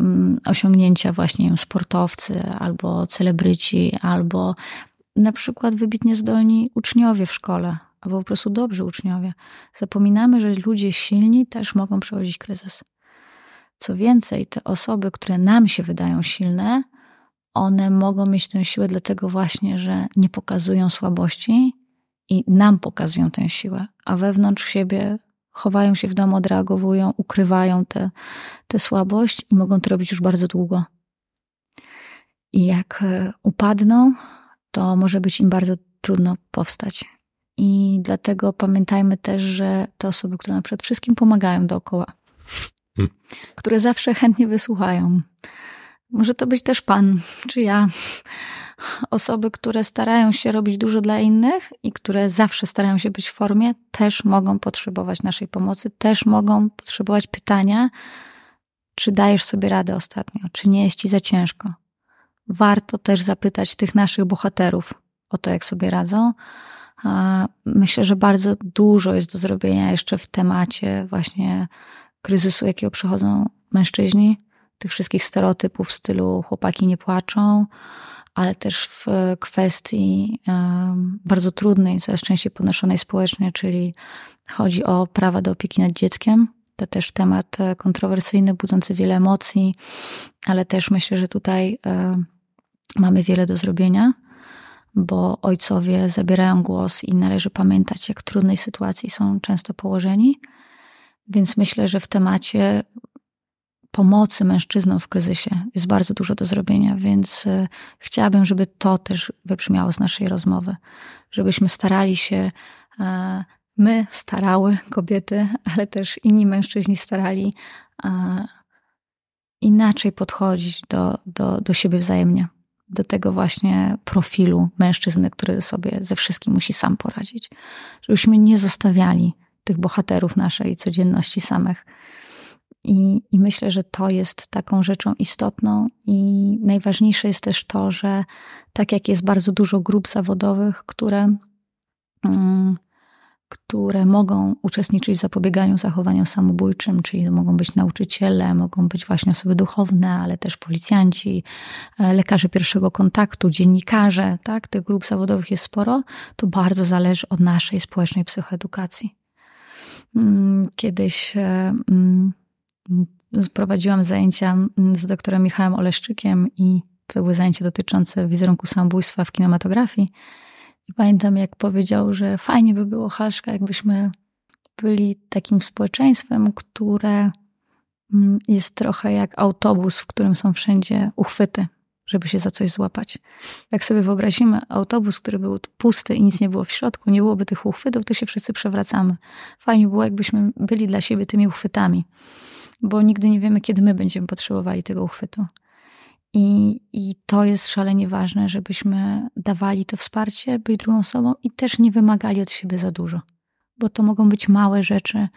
osiągnięcia, właśnie sportowcy, albo celebryci, albo na przykład wybitnie zdolni uczniowie w szkole, albo po prostu dobrzy uczniowie. Zapominamy, że ludzie silni też mogą przechodzić kryzys. Co więcej, te osoby, które nam się wydają silne, one mogą mieć tę siłę dlatego właśnie, że nie pokazują słabości i nam pokazują tę siłę, a wewnątrz siebie chowają się w domu, odreagowują, ukrywają tę słabość i mogą to robić już bardzo długo. I jak upadną, to może być im bardzo trudno powstać. I dlatego pamiętajmy też, że te osoby, które nam przede wszystkim pomagają dookoła, które zawsze chętnie wysłuchają, może to być też pan, czy ja. Osoby, które starają się robić dużo dla innych i które zawsze starają się być w formie, też mogą potrzebować naszej pomocy, też mogą potrzebować pytania, czy dajesz sobie radę ostatnio, czy nie jest ci za ciężko. Warto też zapytać tych naszych bohaterów o to, jak sobie radzą. Myślę, że bardzo dużo jest do zrobienia jeszcze w temacie właśnie kryzysu, jakiego przechodzą mężczyźni. Tych wszystkich stereotypów w stylu chłopaki nie płaczą, ale też w kwestii bardzo trudnej, coraz częściej podnoszonej społecznie, czyli chodzi o prawa do opieki nad dzieckiem. To też temat kontrowersyjny, budzący wiele emocji, ale też myślę, że tutaj mamy wiele do zrobienia, bo ojcowie zabierają głos i należy pamiętać, jak w trudnej sytuacji są często położeni. Więc myślę, że w temacie pomocy mężczyznom w kryzysie jest bardzo dużo do zrobienia, więc chciałabym, żeby to też wybrzmiało z naszej rozmowy. Żebyśmy starały kobiety, ale też inni mężczyźni starali inaczej podchodzić do siebie wzajemnie. Do tego właśnie profilu mężczyzny, który sobie ze wszystkim musi sam poradzić. Żebyśmy nie zostawiali tych bohaterów naszej codzienności samych. I myślę, że to jest taką rzeczą istotną i najważniejsze jest też to, że tak jak jest bardzo dużo grup zawodowych, które mogą uczestniczyć w zapobieganiu zachowaniom samobójczym, czyli mogą być nauczyciele, mogą być właśnie osoby duchowne, ale też policjanci, lekarze pierwszego kontaktu, dziennikarze, tak? Tych grup zawodowych jest sporo, to bardzo zależy od naszej społecznej psychoedukacji. Kiedyś prowadziłam zajęcia z doktorem Michałem Oleszczykiem i to były zajęcia dotyczące wizerunku samobójstwa w kinematografii. I pamiętam, jak powiedział, że fajnie by było, Halszka, jakbyśmy byli takim społeczeństwem, które jest trochę jak autobus, w którym są wszędzie uchwyty, żeby się za coś złapać. Jak sobie wyobrazimy autobus, który był pusty i nic nie było w środku, nie byłoby tych uchwytów, to się wszyscy przewracamy. Fajnie było, jakbyśmy byli dla siebie tymi uchwytami, bo nigdy nie wiemy, kiedy my będziemy potrzebowali tego uchwytu. I to jest szalenie ważne, żebyśmy dawali to wsparcie, byli drugą osobą i też nie wymagali od siebie za dużo, bo to mogą być małe rzeczy,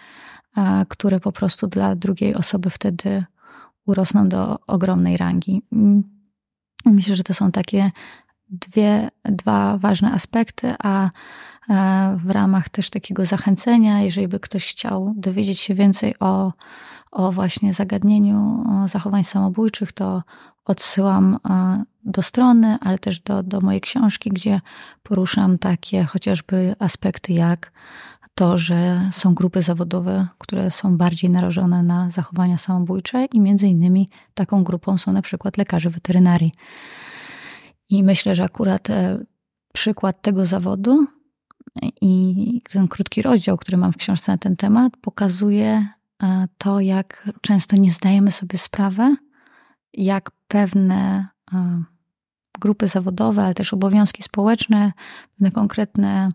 które po prostu dla drugiej osoby wtedy urosną do ogromnej rangi. Myślę, że to są takie dwa ważne aspekty, a w ramach też takiego zachęcenia, jeżeli by ktoś chciał dowiedzieć się więcej o właśnie zagadnieniu zachowań samobójczych, to odsyłam do strony, ale też do mojej książki, gdzie poruszam takie chociażby aspekty jak to, że są grupy zawodowe, które są bardziej narażone na zachowania samobójcze i między innymi taką grupą są na przykład lekarze weterynarii. I myślę, że akurat przykład tego zawodu i ten krótki rozdział, który mam w książce na ten temat, pokazuje to, jak często nie zdajemy sobie sprawy, jak pewne grupy zawodowe, ale też obowiązki społeczne, pewne konkretne,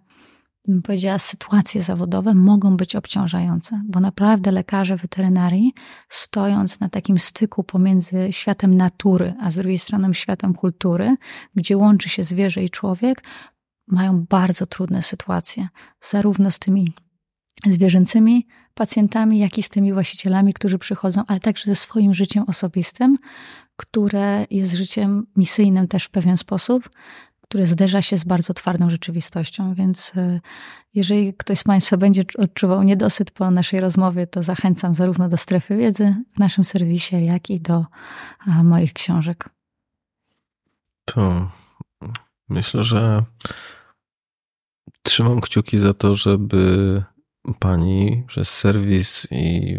bym powiedziała, sytuacje zawodowe mogą być obciążające, bo naprawdę lekarze weterynarii, stojąc na takim styku pomiędzy światem natury, a z drugiej strony światem kultury, gdzie łączy się zwierzę i człowiek, mają bardzo trudne sytuacje, zarówno z tymi zwierzęcymi pacjentami, jak i z tymi właścicielami, którzy przychodzą, ale także ze swoim życiem osobistym, które jest życiem misyjnym też w pewien sposób, które zderza się z bardzo twardą rzeczywistością, więc jeżeli ktoś z Państwa będzie odczuwał niedosyt po naszej rozmowie, to zachęcam zarówno do strefy wiedzy w naszym serwisie, jak i do moich książek. To myślę, że trzymam kciuki za to, żeby Pani przez serwis i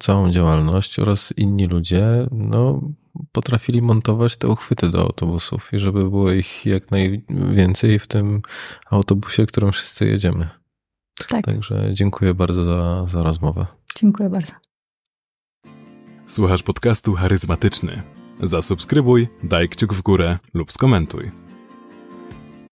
całą działalność oraz inni ludzie potrafili montować te uchwyty do autobusów i żeby było ich jak najwięcej w tym autobusie, którym wszyscy jedziemy. Tak. Także dziękuję bardzo za rozmowę. Dziękuję bardzo. Słuchasz podcastu Charyzmatyczny. Zasubskrybuj, daj kciuk w górę lub skomentuj.